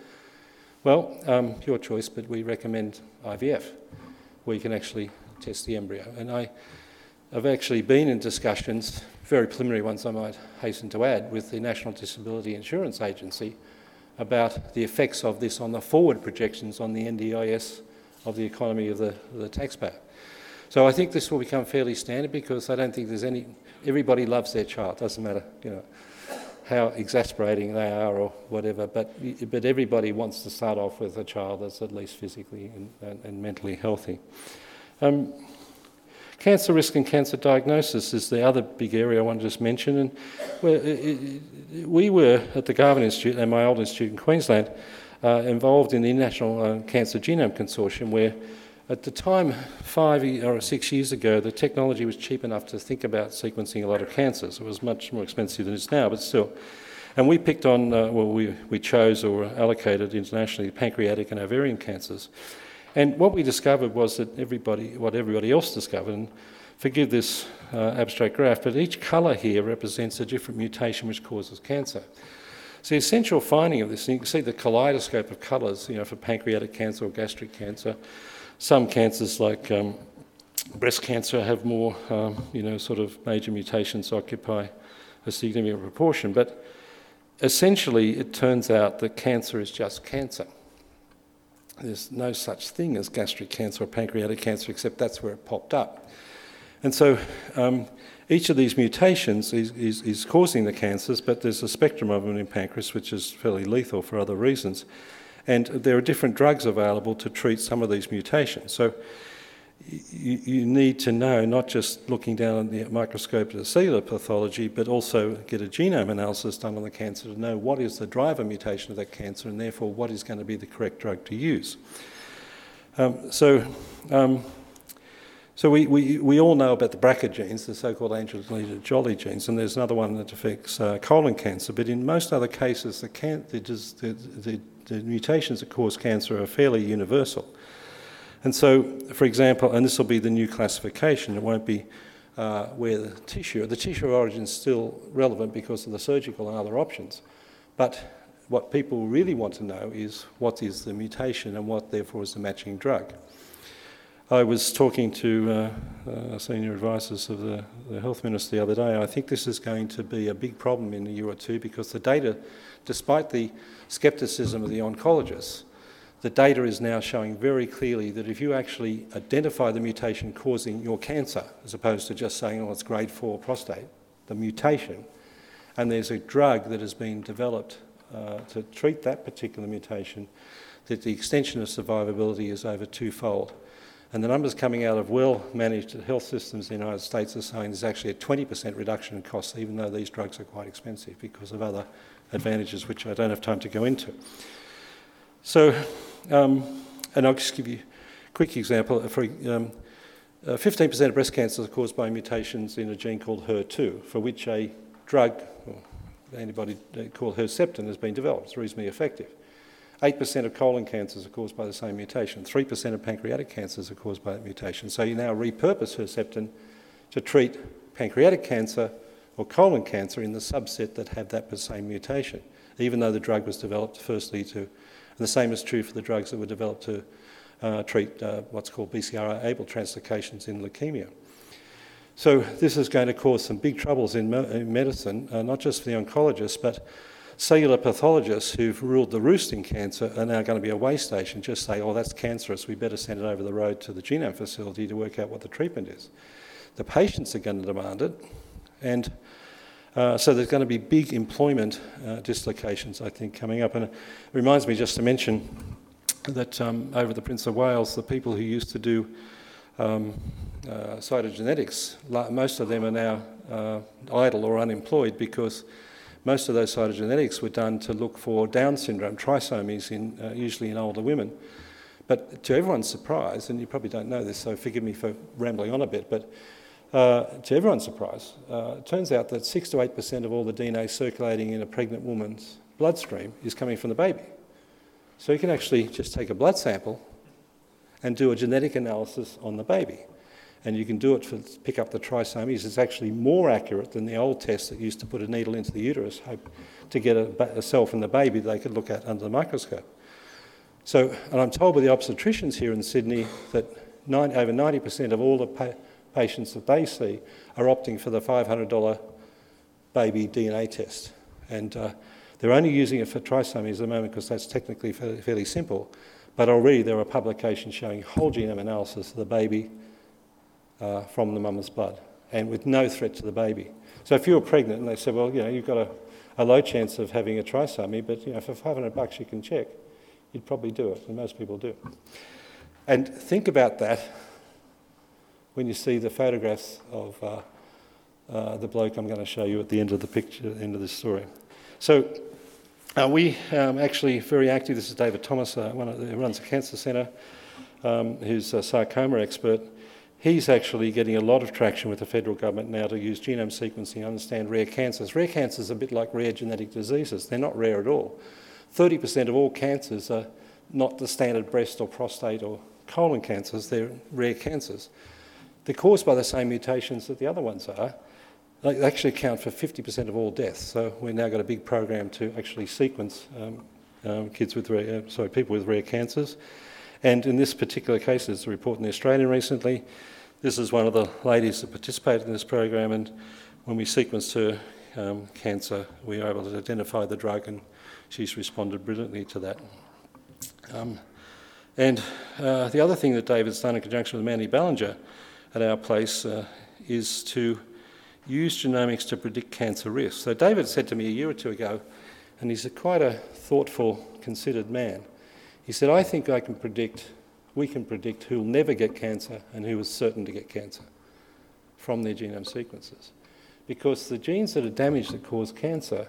well, your choice, but we recommend IVF, where you can actually test the embryo. And I've actually been in discussions, very preliminary ones I might hasten to add, with the National Disability Insurance Agency about the effects of this on the forward projections on the NDIS of the economy of the taxpayer. So I think this will become fairly standard, because I don't think there's any... Everybody loves their child. Doesn't matter, you know, how exasperating they are or whatever. But everybody wants to start off with a child that's at least physically and mentally healthy. Cancer risk and cancer diagnosis is the other big area I want to just mention. And we were at the Garvan Institute and my old institute in Queensland involved in the International Cancer Genome Consortium, where at the time, 5 or 6 years ago, the technology was cheap enough to think about sequencing a lot of cancers. It was much more expensive than it is now, but still. And we picked on, we chose or allocated internationally pancreatic and ovarian cancers. And what we discovered was that what everybody else discovered, and forgive this abstract graph, but each colour here represents a different mutation which causes cancer. So the essential finding of this, and you can see the kaleidoscope of colours, you know, for pancreatic cancer or gastric cancer. Some cancers like breast cancer have more, you know, sort of major mutations occupy a significant proportion. But essentially, it turns out that cancer is just cancer. There's no such thing as gastric cancer or pancreatic cancer, except that's where it popped up. And so each of these mutations is causing the cancers, but there's a spectrum of them in pancreas, which is fairly lethal for other reasons. And there are different drugs available to treat some of these mutations. So you need to know, not just looking down at the microscope to see the pathology, but also get a genome analysis done on the cancer to know what is the driver mutation of that cancer and therefore what is going to be the correct drug to use. So we all know about the BRCA genes, the so-called Angelina-Jolie genes, and there's another one that affects colon cancer. But in most other cases, the mutations that cause cancer are fairly universal. And so, for example, and this will be the new classification, it won't be where the tissue of origin is still relevant because of the surgical and other options. But what people really want to know is what is the mutation and what therefore is the matching drug. I was talking to senior advisors of the Health Minister the other day. I think this is going to be a big problem in a year or two because the data, despite the scepticism of the oncologists, the data is now showing very clearly that if you actually identify the mutation causing your cancer, as opposed to just saying, oh, it's grade 4 prostate, the mutation, and there's a drug that has been developed to treat that particular mutation, that the extension of survivability is over twofold. And the numbers coming out of well-managed health systems in the United States are saying there's actually a 20% reduction in costs, even though these drugs are quite expensive because of other advantages, which I don't have time to go into. So, and I'll just give you a quick example. 15% of breast cancers are caused by mutations in a gene called HER2, for which a drug or antibody called Herceptin has been developed. It's reasonably effective. 8% of colon cancers are caused by the same mutation. 3% of pancreatic cancers are caused by that mutation. So you now repurpose Herceptin to treat pancreatic cancer or colon cancer in the subset that have that same mutation, even though the drug was developed firstly to, and the same is true for the drugs that were developed to treat what's called BCR-ABL translocations in leukemia. So this is going to cause some big troubles in medicine, not just for the oncologists, but cellular pathologists who've ruled the roost in cancer are now going to be a way station, just say, oh, that's cancerous, we better send it over the road to the genome facility to work out what the treatment is. The patients are going to demand it, and so there's going to be big employment dislocations, I think, coming up. And it reminds me just to mention that over the Prince of Wales, the people who used to do cytogenetics, most of them are now idle or unemployed because most of those cytogenetics were done to look for Down syndrome, trisomies, usually in older women. But to everyone's surprise, and you probably don't know this, so forgive me for rambling on a bit, but to everyone's surprise, it turns out that 6 to 8% of all the DNA circulating in a pregnant woman's bloodstream is coming from the baby. So you can actually just take a blood sample and do a genetic analysis on the baby. And you can do it to pick up the trisomies. It's actually more accurate than the old test that used to put a needle into the uterus, hope to get a cell from the baby they could look at under the microscope. So, and I'm told by the obstetricians here in Sydney that over 90% of all the patients that they see are opting for the $500 baby DNA test. And they're only using it for trisomies at the moment because that's technically fairly simple. But already there are publications showing whole genome analysis of the baby from the mum's blood, and with no threat to the baby. So if you were pregnant and they said, well, you know, you've got a low chance of having a trisomy, but you know, for $500 you can check, you'd probably do it, and most people do. And think about that when you see the photographs of the bloke I'm going to show you at the end of the picture, at the end of this story. So we actually very active. This is David Thomas, who runs a cancer centre, who's a sarcoma expert. He's actually getting a lot of traction with the federal government now to use genome sequencing to understand rare cancers. Rare cancers are a bit like rare genetic diseases. They're not rare at all. 30% of all cancers are not the standard breast or prostate or colon cancers. They're rare cancers. They're caused by the same mutations that the other ones are. They actually account for 50% of all deaths. So we've now got a big program to actually sequence people with rare cancers. And in this particular case, there's a report in The Australian recently. This is one of the ladies that participated in this program, and when we sequenced her cancer, we were able to identify the drug, and she's responded brilliantly to that. The other thing that David's done in conjunction with Mandy Ballinger at our place is to use genomics to predict cancer risk. So David said to me a year or two ago, and he's quite a thoughtful, considered man, He said, I think I can predict, we can predict who will never get cancer and who is certain to get cancer from their genome sequences. Because the genes that are damaged that cause cancer,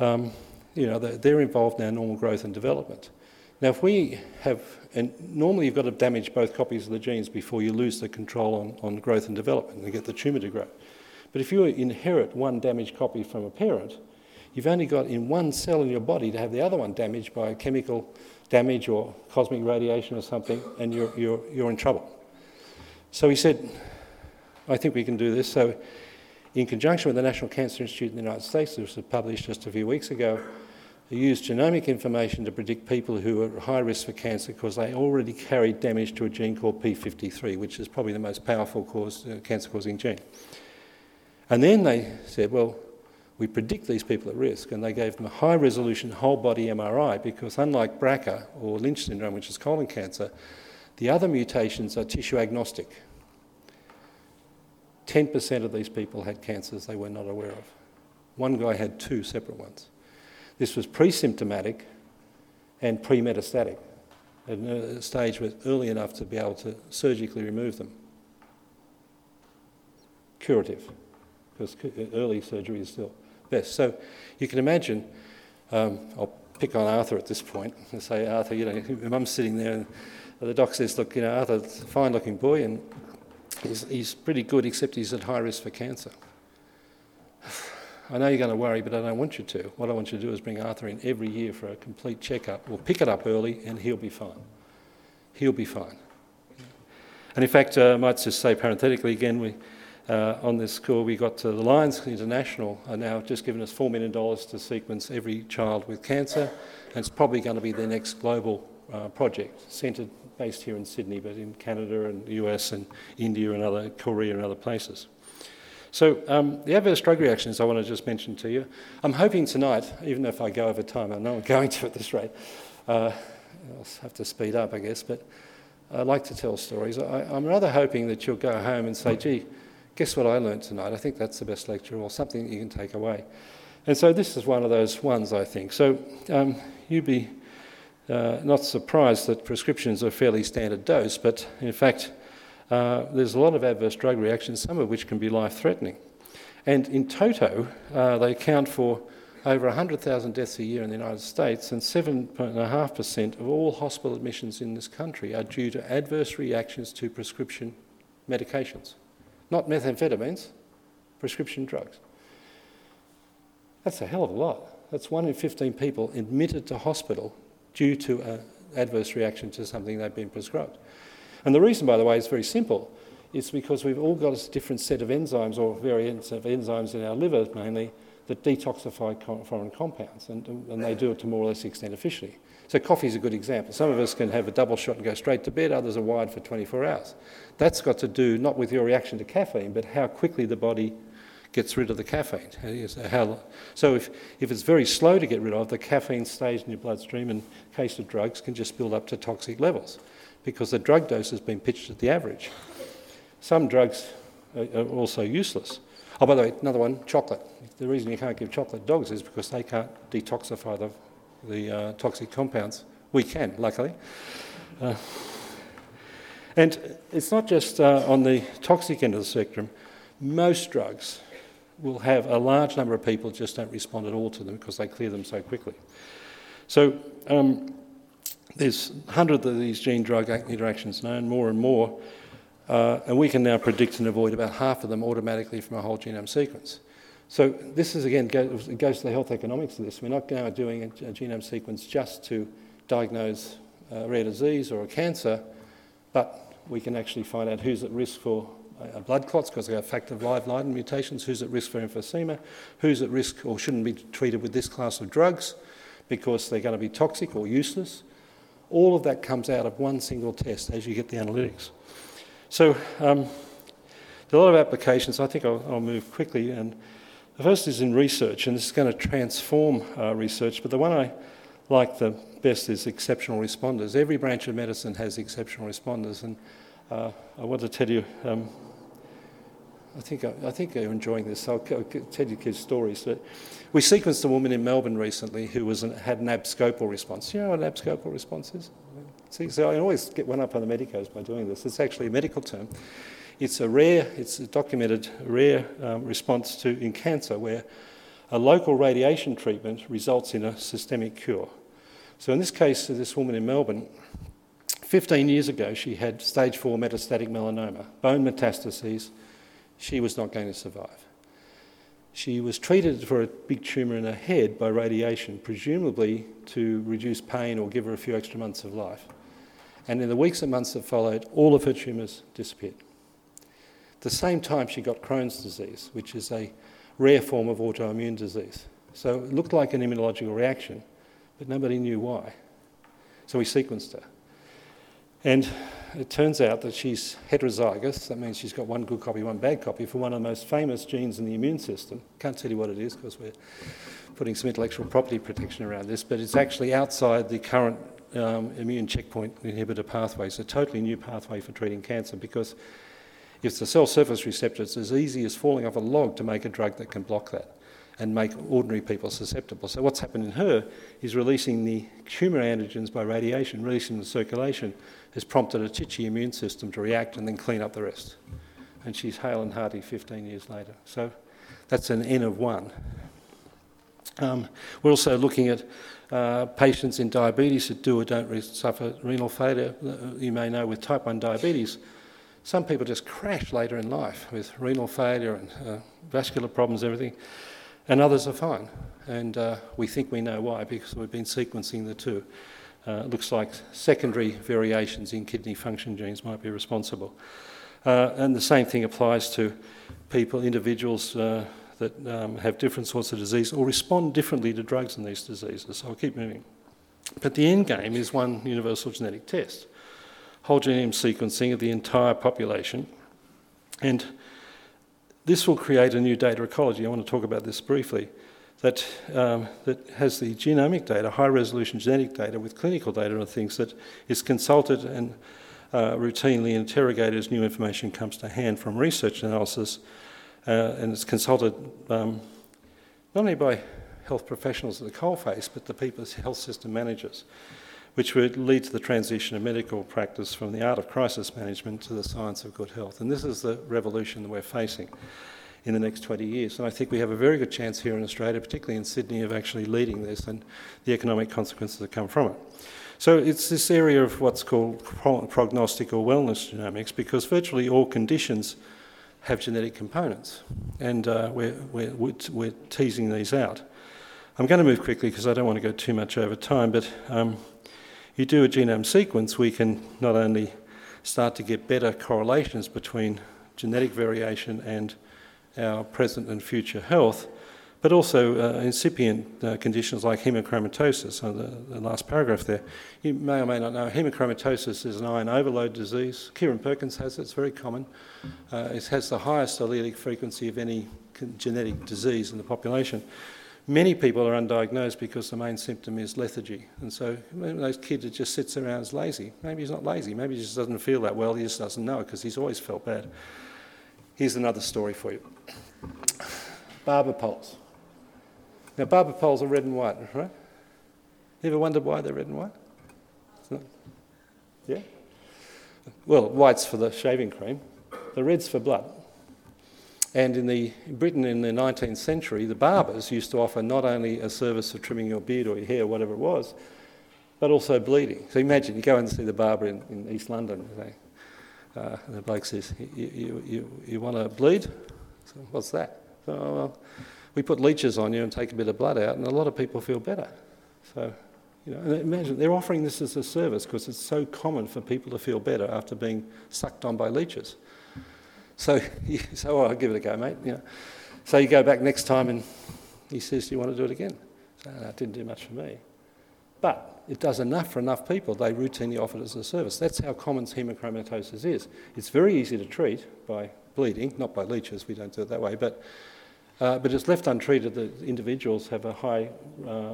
they're involved in our normal growth and development. Now, if we have, and normally you've got to damage both copies of the genes before you lose the control on growth and development and get the tumour to grow. But if you inherit one damaged copy from a parent, you've only got in one cell in your body to have the other one damaged by chemical damage or cosmic radiation or something, and you're in trouble. So he said, I think we can do this. So in conjunction with the National Cancer Institute in the United States, which was published just a few weeks ago, they used genomic information to predict people who are at high risk for cancer because they already carried damage to a gene called P53, which is probably the most powerful cancer-causing gene. And then they said, well, we predict these people at risk, and they gave them a high-resolution whole-body MRI because unlike BRCA or Lynch syndrome, which is colon cancer, the other mutations are tissue agnostic. 10% of these people had cancers they were not aware of. One guy had two separate ones. This was pre-symptomatic and pre-metastatic, at a stage was early enough to be able to surgically remove them. Curative, because early surgery is still best. So you can imagine, I'll pick on Arthur at this point and say, Arthur, Mum's sitting there and the doc says, look, Arthur's a fine-looking boy and he's pretty good except he's at high risk for cancer. I know you're going to worry, but I don't want you to. What I want you to do is bring Arthur in every year for a complete checkup. We'll pick it up early and he'll be fine. He'll be fine. And in fact, I might just say parenthetically again, on this score, we got to the Lions International are now just giving us $4 million to sequence every child with cancer, and it's probably going to be their next global project, centred based here in Sydney, but in Canada and the US and India and other Korea and other places. So the adverse drug reactions I want to just mention to you. I'm hoping tonight, even if I go over time, I know I'm going to at this rate, I'll have to speed up, I guess, but I like to tell stories. I'm rather hoping that you'll go home and say, gee, guess what I learned tonight? I think that's the best lecture or something that you can take away. And so this is one of those ones, I think. So you'd be not surprised that prescriptions are fairly standard dose, but in fact, there's a lot of adverse drug reactions, some of which can be life-threatening. And in toto, they account for over 100,000 deaths a year in the United States, and 7.5% of all hospital admissions in this country are due to adverse reactions to prescription medications. Not methamphetamines, prescription drugs. That's a hell of a lot. That's 1 in 15 people admitted to hospital due to an adverse reaction to something they've been prescribed. And the reason, by the way, is very simple. It's because we've all got a different set of enzymes or variants of enzymes in our liver, mainly, that detoxify foreign compounds, and they do it to more or less extent efficiently. So coffee's a good example. Some of us can have a double shot and go straight to bed, others are wired for 24 hours. That's got to do not with your reaction to caffeine, but how quickly the body gets rid of the caffeine. So if it's very slow to get rid of, the caffeine stays in your bloodstream and in case of drugs can just build up to toxic levels, because the drug dose has been pitched at the average. Some drugs are also useless. Oh, by the way, another one, chocolate. The reason you can't give chocolate dogs is because they can't detoxify the toxic compounds. We can, luckily. And it's not just on the toxic end of the spectrum. Most drugs will have a large number of people just don't respond at all to them because they clear them so quickly. So, there's 100 of these gene-drug interactions known, more and more, and we can now predict and avoid about half of them automatically from a whole genome sequence. So this is, again, goes to the health economics of this. We're not now doing a genome sequence just to diagnose a rare disease or a cancer, but we can actually find out who's at risk for blood clots because they have factor V Leiden mutations, who's at risk for emphysema, who's at risk or shouldn't be treated with this class of drugs because they're going to be toxic or useless. All of that comes out of one single test as you get the analytics. So there are a lot of applications. I think I'll move quickly. And the first is in research, and this is going to transform research. But the one I like the best is exceptional responders. Every branch of medicine has exceptional responders. And I want to tell you, I think you're enjoying this. I'll tell you kids stories. But we sequenced a woman in Melbourne recently who had an abscopal response. You know what an abscopal response is? See, so I always get one up on the medicos by doing this. It's actually a medical term. It's a documented rare response in cancer where a local radiation treatment results in a systemic cure. So in this case, this woman in Melbourne, 15 years ago, she had stage 4 metastatic melanoma, bone metastases. She was not going to survive. She was treated for a big tumour in her head by radiation, presumably to reduce pain or give her a few extra months of life. And in the weeks and months that followed, all of her tumours disappeared. At the same time, she got Crohn's disease, which is a rare form of autoimmune disease. So it looked like an immunological reaction, but nobody knew why. So we sequenced her. And it turns out that she's heterozygous. That means she's got one good copy, one bad copy for one of the most famous genes in the immune system. Can't tell you what it is because we're putting some intellectual property protection around this, but it's actually outside the current immune checkpoint inhibitor pathway. It's a totally new pathway for treating cancer because if the cell surface receptor, it's as easy as falling off a log to make a drug that can block that and make ordinary people susceptible. So what's happened in her is releasing the tumour antigens by radiation, releasing the circulation, has prompted a titchy immune system to react and then clean up the rest. And she's hale and hearty 15 years later. So that's an N of 1. We're also looking at patients in diabetes that do or don't suffer renal failure. You may know with type 1 diabetes, some people just crash later in life with renal failure and vascular problems, everything. And others are fine. And we think we know why because we've been sequencing the two. It looks like secondary variations in kidney function genes might be responsible. And the same thing applies to individuals that have different sorts of disease or respond differently to drugs in these diseases. So I'll keep moving. But the end game is one universal genetic test, whole genome sequencing of the entire population. And this will create a new data ecology. I want to talk about this briefly. That has the genomic data, high-resolution genetic data with clinical data on things that is consulted and routinely interrogated as new information comes to hand from research analysis, and it's consulted not only by health professionals at the coalface, but the people's health system managers, which would lead to the transition of medical practice from the art of crisis management to the science of good health. And this is the revolution that we're facing in the next 20 years. And I think we have a very good chance here in Australia, particularly in Sydney, of actually leading this and the economic consequences that come from it. So it's this area of what's called prognostic or wellness genomics because virtually all conditions have genetic components. And we're teasing these out. I'm going to move quickly because I don't want to go too much over time, but you do a genome sequence, we can not only start to get better correlations between genetic variation and our present and future health, but also incipient conditions like haemochromatosis. So the last paragraph there, you may or may not know, haemochromatosis is an iron overload disease. Kieran Perkins has it, it's very common. It has the highest allelic frequency of any genetic disease in the population. Many people are undiagnosed because the main symptom is lethargy. And so those kids that just sits around is lazy. Maybe he's not lazy, maybe he just doesn't feel that well, he just doesn't know it because he's always felt bad. Here's another story for you. Barber poles. Now, barber poles are red and white, right? You ever wondered why they're red and white? Not, yeah? Well, white's for the shaving cream. The red's for blood. And in Britain in the 19th century, the barbers used to offer not only a service of trimming your beard or your hair, whatever it was, but also bleeding. So imagine, you go and see the barber in East London, and the bloke says, you want to bleed? So, what's that? So, well, we put leeches on you and take a bit of blood out, and a lot of people feel better. So, imagine they're offering this as a service because it's so common for people to feel better after being sucked on by leeches. So, I'll give it a go, mate. So you go back next time, and he says, do you want to do it again? So, no, it didn't do much for me. But it does enough for enough people. They routinely offer it as a service. That's how common hemochromatosis is. It's very easy to treat by bleeding, not by leeches. We don't do it that way. But it's left untreated. The individuals have a high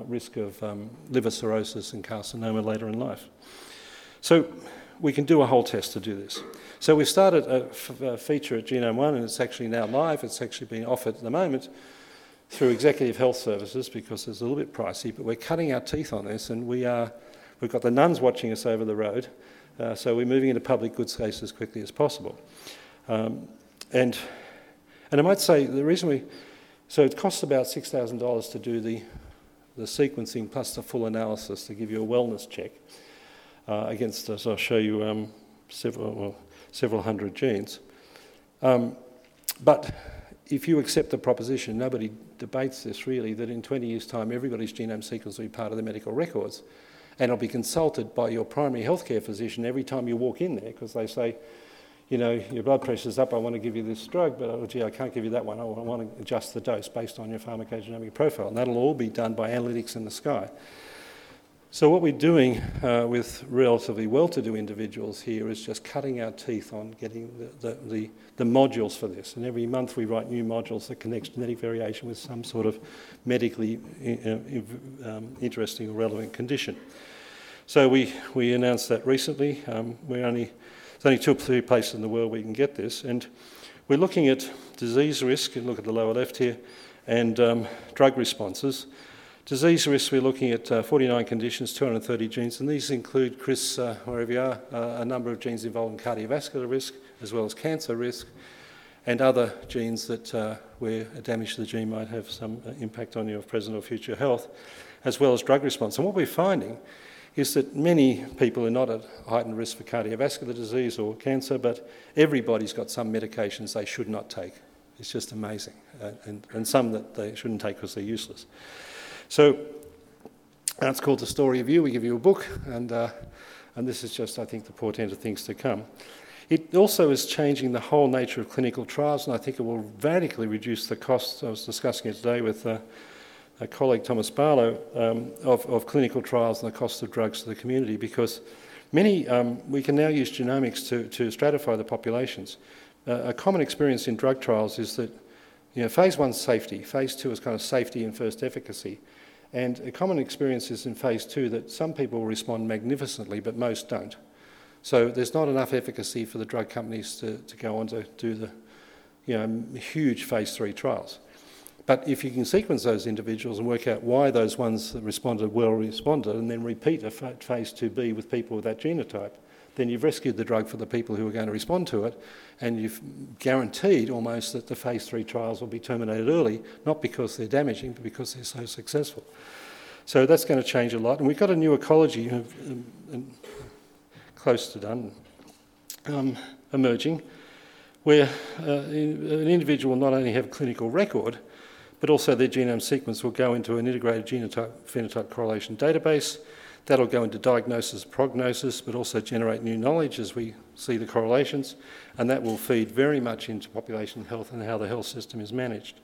risk of liver cirrhosis and carcinoma later in life. So we can do a whole test to do this. So we've started a feature at Genome.1, and it's actually now live. It's actually being offered at the moment through Executive Health Services because it's a little bit pricey, but we're cutting our teeth on this, and we've got the nuns watching us over the road, so we're moving into public goods case as quickly as possible. And I might say the reason so it costs about $6,000 to do the sequencing plus the full analysis to give you a wellness check against, as I'll show you, several hundred genes. But if you accept the proposition, nobody debates this really, that in 20 years' time everybody's genome sequence will be part of the medical records, and it'll be consulted by your primary healthcare physician every time you walk in there, because they say, you know, your blood pressure's up, I want to give you this drug, but oh, gee, I can't give you that one. I want to adjust the dose based on your pharmacogenomic profile. And that'll all be done by analytics in the sky. So what we're doing with relatively well-to-do individuals here is just cutting our teeth on getting the modules for this. And every month we write new modules that connect genetic variation with some sort of medically interesting or relevant condition. So we announced that recently. There's only 2 or 3 places in the world we can get this, and we're looking at disease risk, and look at the lower left here, and drug responses. Disease risk, we're looking at 49 conditions, 230 genes, and these include, Chris, wherever you are, a number of genes involved in cardiovascular risk, as well as cancer risk, and other genes that where a damage to the gene might have some impact on your present or future health, as well as drug response. And what we're finding is that many people are not at heightened risk for cardiovascular disease or cancer, but everybody's got some medications they should not take. It's just amazing. And some that they shouldn't take because they're useless. So that's called The Story of You. We give you a book, and this is just, I think, the portent of things to come. It also is changing the whole nature of clinical trials, and I think it will radically reduce the costs. I was discussing it today with a colleague, Thomas Barlow, of clinical trials and the cost of drugs to the community, because many we can now use genomics to stratify the populations. A common experience in drug trials is that, you know, phase 1's safety, phase 2 is kind of safety and first efficacy, and a common experience is in phase 2 that some people respond magnificently, but most don't. So there's not enough efficacy for the drug companies to go on to do the, you know, huge phase 3 trials. But if you can sequence those individuals and work out why those ones that responded well responded, and then repeat a phase 2B with people with that genotype, then you've rescued the drug for the people who are going to respond to it, and you've guaranteed almost that the phase 3 trials will be terminated early, not because they're damaging, but because they're so successful. So that's going to change a lot. And we've got a new ecology close to done emerging, where an individual will not only have a clinical record, but also their genome sequence will go into an integrated genotype-phenotype correlation database. That'll go into diagnosis, prognosis, but also generate new knowledge as we see the correlations, and that will feed very much into population health and how the health system is managed.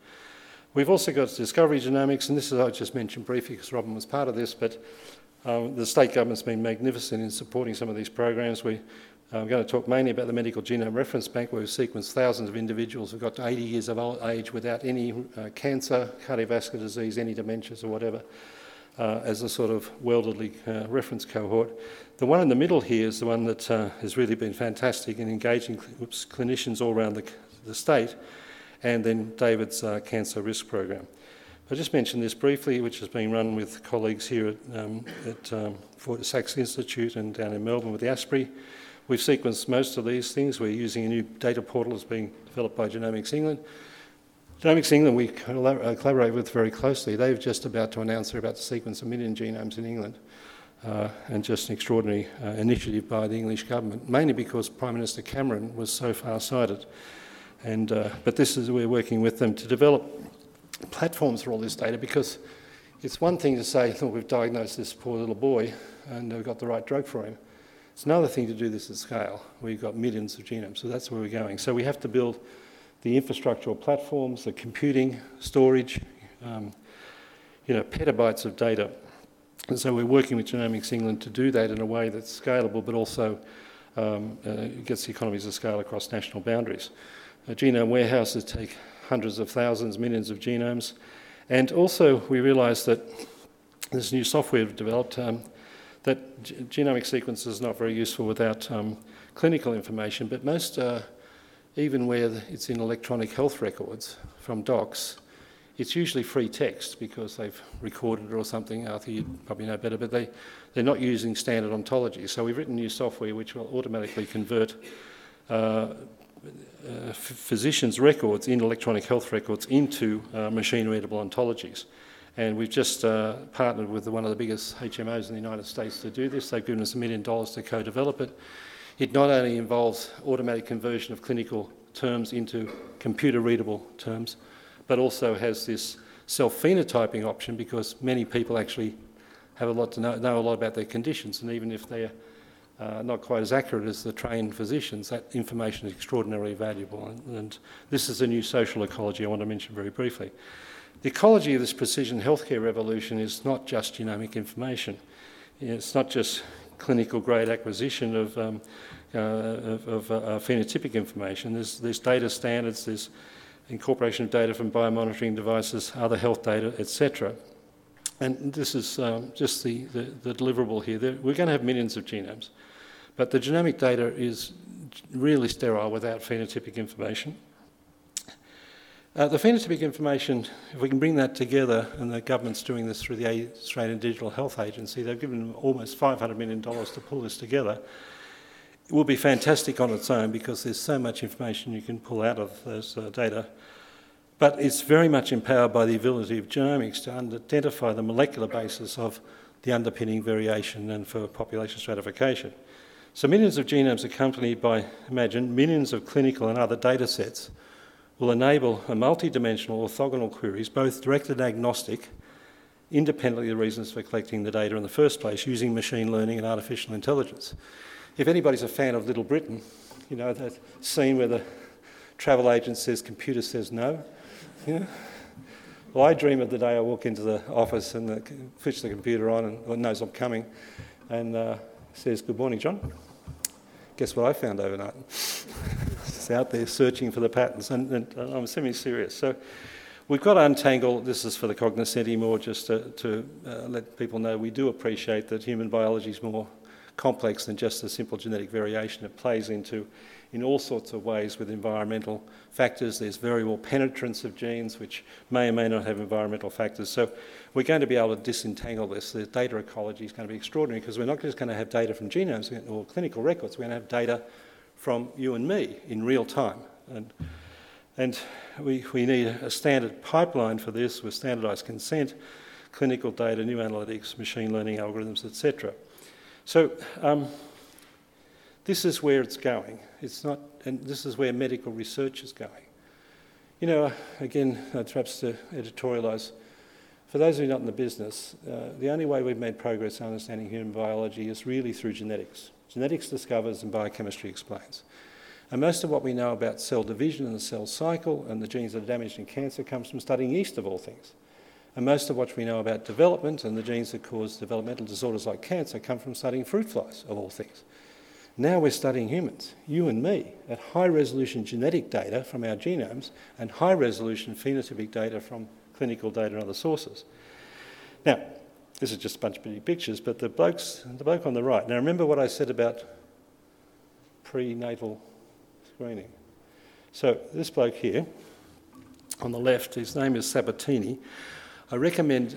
We've also got discovery genomics, and this is, I just mentioned briefly because Robin was part of this, but the state government's been magnificent in supporting some of these programs. I'm going to talk mainly about the Medical Genome Reference Bank, where we've sequenced thousands of individuals who've got to 80 years of old age without any cancer, cardiovascular disease, any dementias or whatever, as a sort of worldly reference cohort. The one in the middle here is the one that has really been fantastic in engaging clinicians all around the state, and then David's cancer risk program. I just mentioned this briefly, which is being run with colleagues here at Fortis Sax Institute and down in Melbourne with the Asprey. We've sequenced most of these things. We're using a new data portal that's being developed by Genomics England. Genomics England, we collaborate with very closely. They've just about to announce they're about to sequence 1 million genomes in England, and just an extraordinary initiative by the English government, mainly because Prime Minister Cameron was so far-sighted. But this is, we're working with them to develop platforms for all this data, because it's one thing to say, oh, we've diagnosed this poor little boy and we've got the right drug for him. It's another thing to do this at scale. We've got millions of genomes, so that's where we're going. So we have to build the infrastructural platforms, the computing, storage, petabytes of data. And so we're working with Genomics England to do that in a way that's scalable, but also gets the economies of scale across national boundaries. Genome warehouses take hundreds of thousands, millions of genomes. And also we realised that this new software we've developed that genomic sequence is not very useful without clinical information, but most, even where it's in electronic health records from docs, it's usually free text because they've recorded it or something. Arthur, you'd probably know better, but they're not using standard ontology. So we've written new software which will automatically convert physicians' records in electronic health records into machine-readable ontologies. And we've just partnered with one of the biggest HMOs in the United States to do this. They've given us $1 million to co-develop it. It not only involves automatic conversion of clinical terms into computer-readable terms, but also has this self-phenotyping option because many people actually have a lot to know a lot about their conditions, and even if they're not quite as accurate as the trained physicians, that information is extraordinarily valuable. And this is a new social ecology I want to mention very briefly. The ecology of this precision healthcare revolution is not just genomic information. It's not just clinical grade acquisition of phenotypic information. There's data standards, there's incorporation of data from biomonitoring devices, other health data, etc. And this is just the deliverable here. We're going to have millions of genomes, but the genomic data is really sterile without phenotypic information. The phenotypic information, if we can bring that together, and the government's doing this through the Australian Digital Health Agency, they've given them almost $500 million to pull this together. It will be fantastic on its own because there's so much information you can pull out of those data. But it's very much empowered by the ability of genomics to identify the molecular basis of the underpinning variation and for population stratification. So millions of genomes accompanied by, imagine, millions of clinical and other data sets will enable a multi-dimensional orthogonal queries, both directed and agnostic, independently of the reasons for collecting the data in the first place, using machine learning and artificial intelligence. If anybody's a fan of Little Britain, you know, that scene where the travel agent says, computer says no. You know? Well, I dream of the day I walk into the office and switch the computer on and well, it knows I'm coming and says, good morning, John. Guess what I found overnight? Out there searching for the patterns, and I'm semi-serious. So we've got to untangle, this is for the cognoscenti more, just to let people know we do appreciate that human biology is more complex than just a simple genetic variation. It plays into, in all sorts of ways, with environmental factors. There's variable penetrance of genes, which may or may not have environmental factors. So we're going to be able to disentangle this. The data ecology is going to be extraordinary because we're not just going to have data from genomes or clinical records, we're going to have data from you and me in real time. And we need a standard pipeline for this with standardised consent, clinical data, new analytics, machine learning algorithms, etc. So this is where it's going. It's not, and this is where medical research is going. You know, again, perhaps to editorialise, for those who are not in the business, the only way we've made progress in understanding human biology is really through genetics. Genetics discovers and biochemistry explains. And most of what we know about cell division and the cell cycle and the genes that are damaged in cancer comes from studying yeast of all things. And most of what we know about development and the genes that cause developmental disorders like cancer come from studying fruit flies of all things. Now we're studying humans, you and me, at high resolution genetic data from our genomes and high resolution phenotypic data from clinical data and other sources. Now, this is just a bunch of pretty pictures, but the bloke on the right. Now, remember what I said about prenatal screening. So this bloke here on the left, his name is Sabatini. I recommend,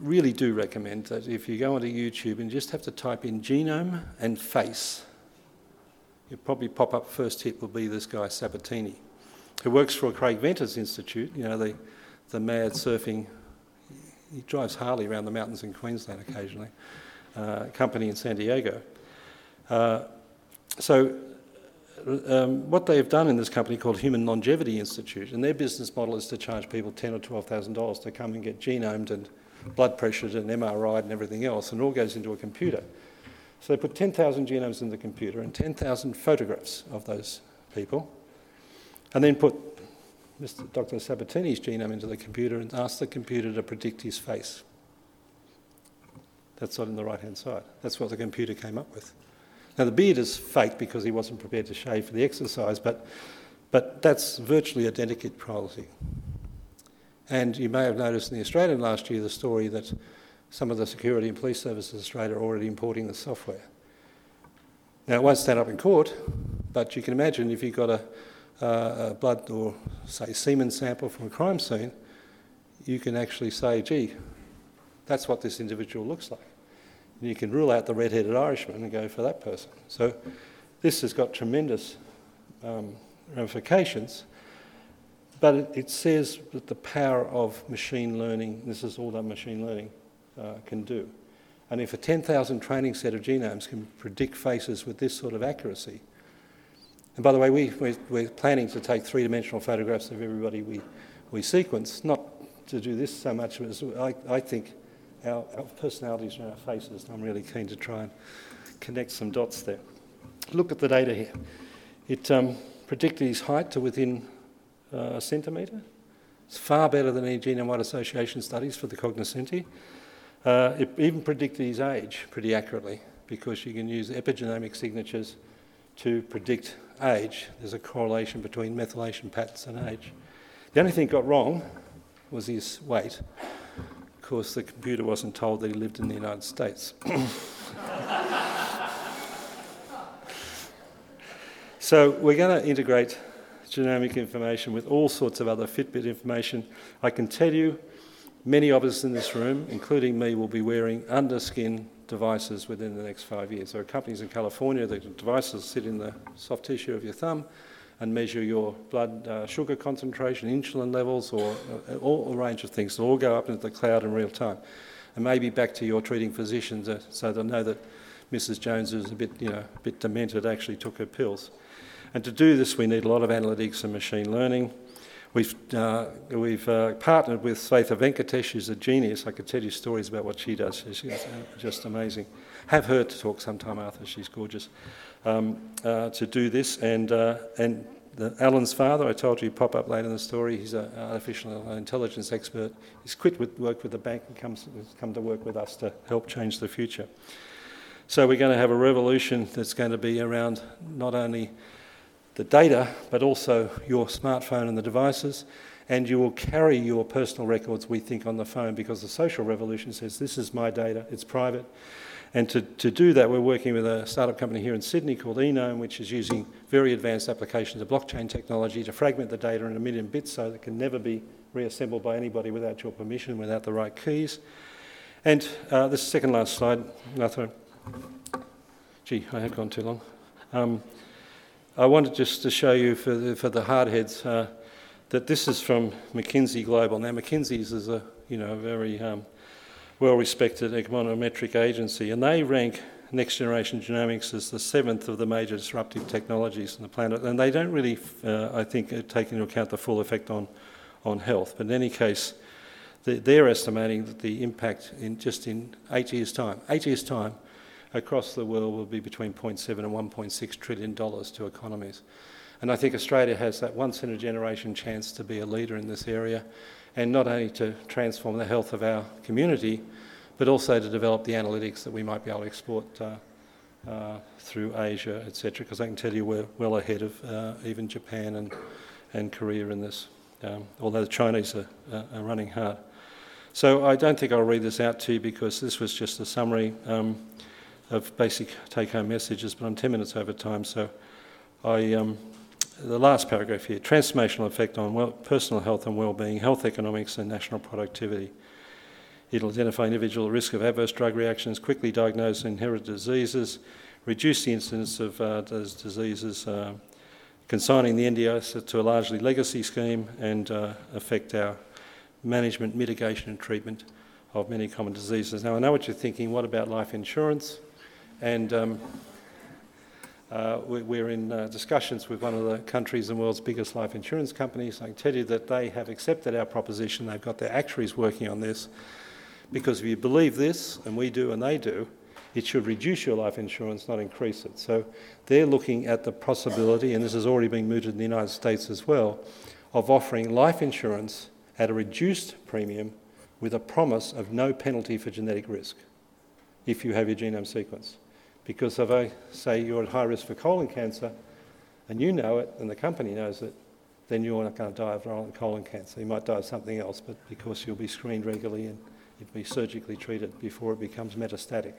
really do recommend that if you go onto YouTube and just have to type in genome and face, you'll probably pop up, first hit will be this guy, Sabatini, who works for Craig Venter's Institute, you know, the mad surfing. He drives Harley around the mountains in Queensland occasionally, company in San Diego. What they've done in this company called Human Longevity Institute, and their business model is to charge people $10,000 or $12,000 to come and get genomed and blood pressured and MRI'd and everything else, and it all goes into a computer. So they put 10,000 genomes in the computer and 10,000 photographs of those people, and then put Dr. Sabatini's genome into the computer and asked the computer to predict his face. That's not on the right-hand side. That's what the computer came up with. Now, the beard is fake because he wasn't prepared to shave for the exercise, but that's virtually identical quality. And you may have noticed in the Australian last year the story that some of the security and police services in Australia are already importing the software. Now, it won't stand up in court, but you can imagine if you've got a blood or, say, semen sample from a crime scene, you can actually say, gee, that's what this individual looks like. And you can rule out the red-headed Irishman and go for that person. So this has got tremendous ramifications, but it says that the power of machine learning, this is all that machine learning can do. And if a 10,000 training set of genomes can predict faces with this sort of accuracy, and by the way, we're planning to take three-dimensional photographs of everybody we sequence, not to do this so much as I think our personalities and our faces, and I'm really keen to try and connect some dots there. Look at the data here. It predicted his height to within a centimetre. It's far better than any genome-wide association studies for the cognoscenti. It even predicted his age pretty accurately because you can use epigenomic signatures to predict age. There's a correlation between methylation patterns and age. The only thing it got wrong was his weight. Of course, the computer wasn't told that he lived in the United States. So we're going to integrate genomic information with all sorts of other Fitbit information. I can tell you many of us in this room, including me, will be wearing under-skin devices within the next 5 years. There are companies in California that devices sit in the soft tissue of your thumb and measure your blood sugar concentration, insulin levels, or all range of things. They'll all go up into the cloud in real time. And maybe back to your treating physicians so they'll know that Mrs. Jones, who's a bit demented, actually took her pills. And to do this, we need a lot of analytics and machine learning. We've partnered with Svetha Venkatesh, who's a genius. I could tell you stories about what she does. She's just amazing. Have her to talk sometime, Arthur. She's gorgeous. To do this, and Alan's father, I told you, pop up later in the story. He's an artificial intelligence expert. He's quit with work with the bank and come to work with us to help change the future. So we're going to have a revolution that's going to be around not only the data, but also your smartphone and the devices, and you will carry your personal records, we think, on the phone because the social revolution says, this is my data, it's private. And to do that, we're working with a startup company here in Sydney called Enome, which is using very advanced applications of blockchain technology to fragment the data in 1 million bits so that it can never be reassembled by anybody without your permission, without the right keys. And this second last slide, Arthur. Gee, I have gone too long. I wanted just to show you for the hard heads that this is from McKinsey Global. Now, McKinsey's is a very well-respected econometric agency, and they rank next-generation genomics as the 7th of the major disruptive technologies on the planet. And they don't really, I think, take into account the full effect on health. But in any case, they're estimating that the impact in 8 years' time, across the world will be between $0.7 and $1.6 trillion to economies. And I think Australia has that once-in-a-generation chance to be a leader in this area, and not only to transform the health of our community, but also to develop the analytics that we might be able to export through Asia, etc., because I can tell you we're well ahead of even Japan and Korea in this, although the Chinese are running hard. So I don't think I'll read this out to you because this was just a summary of basic take-home messages, but I'm 10 minutes over time, so the last paragraph here, transformational effect on personal health and well-being, health economics and national productivity. It'll identify individual risk of adverse drug reactions, quickly diagnose inherited diseases, reduce the incidence of those diseases, consigning the NDIS to a largely legacy scheme, and affect our management, mitigation and treatment of many common diseases. Now, I know what you're thinking, what about life insurance? And we're in discussions with one of the countries and world's biggest life insurance companies. I can tell you that they have accepted our proposition. They've got their actuaries working on this, because if you believe this, and we do and they do, it should reduce your life insurance, not increase it. So they're looking at the possibility, and this has already been mooted in the United States as well, of offering life insurance at a reduced premium with a promise of no penalty for genetic risk if you have your genome sequenced. Because if I say you're at high risk for colon cancer and you know it and the company knows it, then you're not going to die of colon cancer. You might die of something else, but because you'll be screened regularly and if we surgically treat it before it becomes metastatic.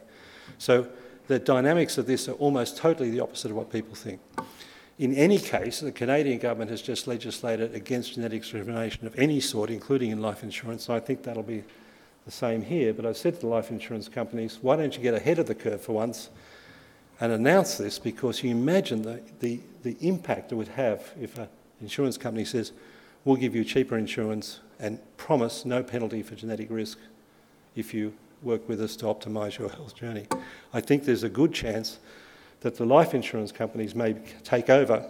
So the dynamics of this are almost totally the opposite of what people think. In any case, the Canadian government has just legislated against genetic discrimination of any sort, including in life insurance, so I think that'll be the same here. But I've said to the life insurance companies, why don't you get ahead of the curve for once and announce this, because you imagine the impact it would have if an insurance company says, we'll give you cheaper insurance and promise no penalty for genetic risk if you work with us to optimise your health journey. I think there's a good chance that the life insurance companies may take over,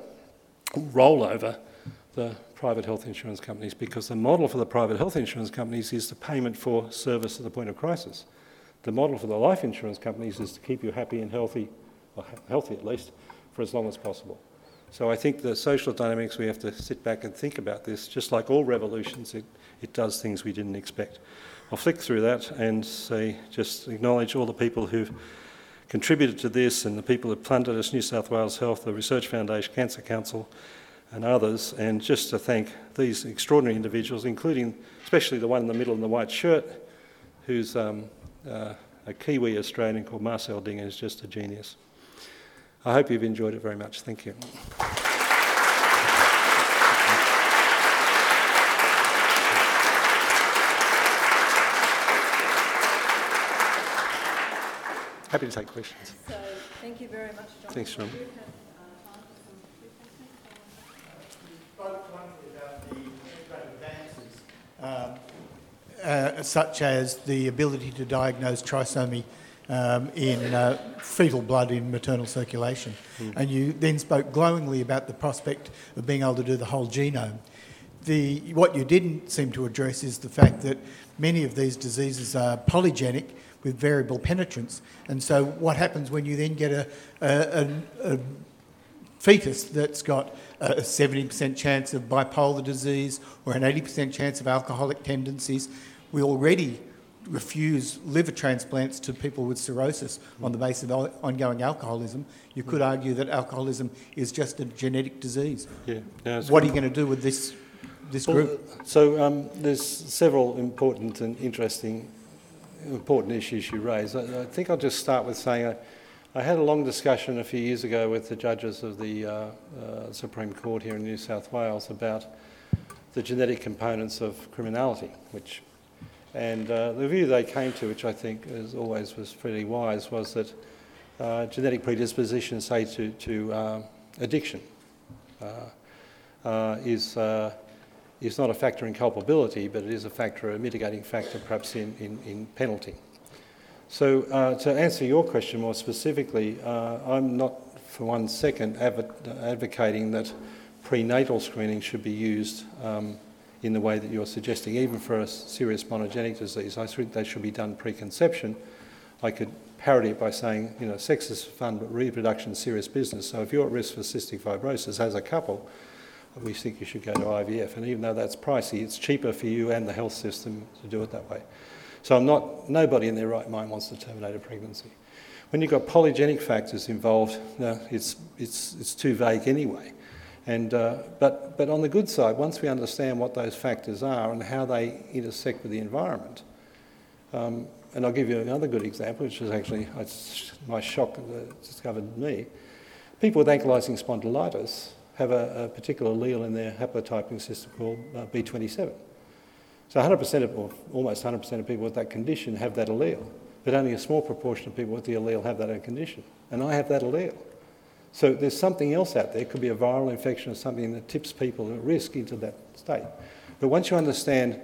roll over the private health insurance companies, because the model for the private health insurance companies is the payment for service at the point of crisis. The model for the life insurance companies is to keep you happy and healthy, or healthy at least, for as long as possible. So I think the social dynamics, we have to sit back and think about this. Just like all revolutions, it does things we didn't expect. I'll flick through that and say, just acknowledge all the people who've contributed to this and the people who plundered us, New South Wales Health, the Research Foundation, Cancer Council and others, and just to thank these extraordinary individuals, including especially the one in the middle in the white shirt, who's a Kiwi Australian called Marcel Dinger, who's just a genius. I hope you've enjoyed it very much. Thank you. Happy to take questions. So, thank you very much, John. Thanks, John. Such as the ability to diagnose trisomy in fetal blood in maternal circulation. And you then spoke glowingly about the prospect of being able to do the whole genome. What you didn't seem to address is the fact that many of these diseases are polygenic, with variable penetrance. And so what happens when you then get a fetus that's got a 70% chance of bipolar disease or an 80% chance of alcoholic tendencies? We already refuse liver transplants to people with cirrhosis on the basis of ongoing alcoholism. You could argue that alcoholism is just a genetic disease. Yeah. No, what are you going to do with this group? So there's several important and important issues you raise. I think I'll just start with saying I had a long discussion a few years ago with the judges of the Supreme Court here in New South Wales about the genetic components of criminality, and the view they came to, which I think as always was pretty wise, was that genetic predisposition, say, to addiction is not a factor in culpability, but it is a mitigating factor perhaps in penalty. So to answer your question more specifically, I'm not for one second advocating that prenatal screening should be used in the way that you're suggesting, even for a serious monogenic disease. I think that should be done preconception. I could parody it by saying, sex is fun, but reproduction is serious business. So if you're at risk for cystic fibrosis as a couple, we think you should go to IVF. And even though that's pricey, it's cheaper for you and the health system to do it that way. So nobody in their right mind wants to terminate a pregnancy. When you've got polygenic factors involved, it's too vague anyway. And but on the good side, once we understand what those factors are and how they intersect with the environment, and I'll give you another good example, which was actually my shock that discovered me. People with ankylosing spondylitis have a particular allele in their haplotyping system called B27. So 100% or almost 100% of people with that condition have that allele, but only a small proportion of people with the allele have that condition. And I have that allele. So there's something else out there. It could be a viral infection or something that tips people at risk into that state. But once you understand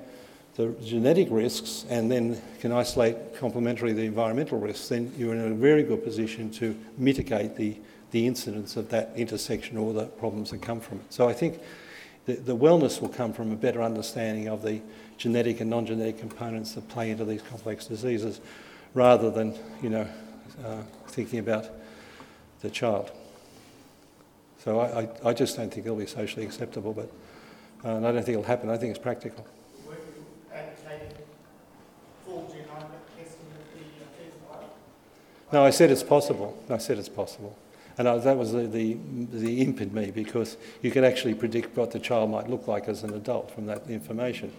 the genetic risks and then can isolate complementary the environmental risks, then you're in a very good position to mitigate the incidence of that intersection or the problems that come from it. So I think the wellness will come from a better understanding of the genetic and non-genetic components that play into these complex diseases rather than, thinking about the child. So I just don't think it'll be socially acceptable, but and I don't think it'll happen. I think it's practical. Were you advocating full genomic testing of the fetal? No, I said it's possible. And that was the imp in me, because you can actually predict what the child might look like as an adult from that information.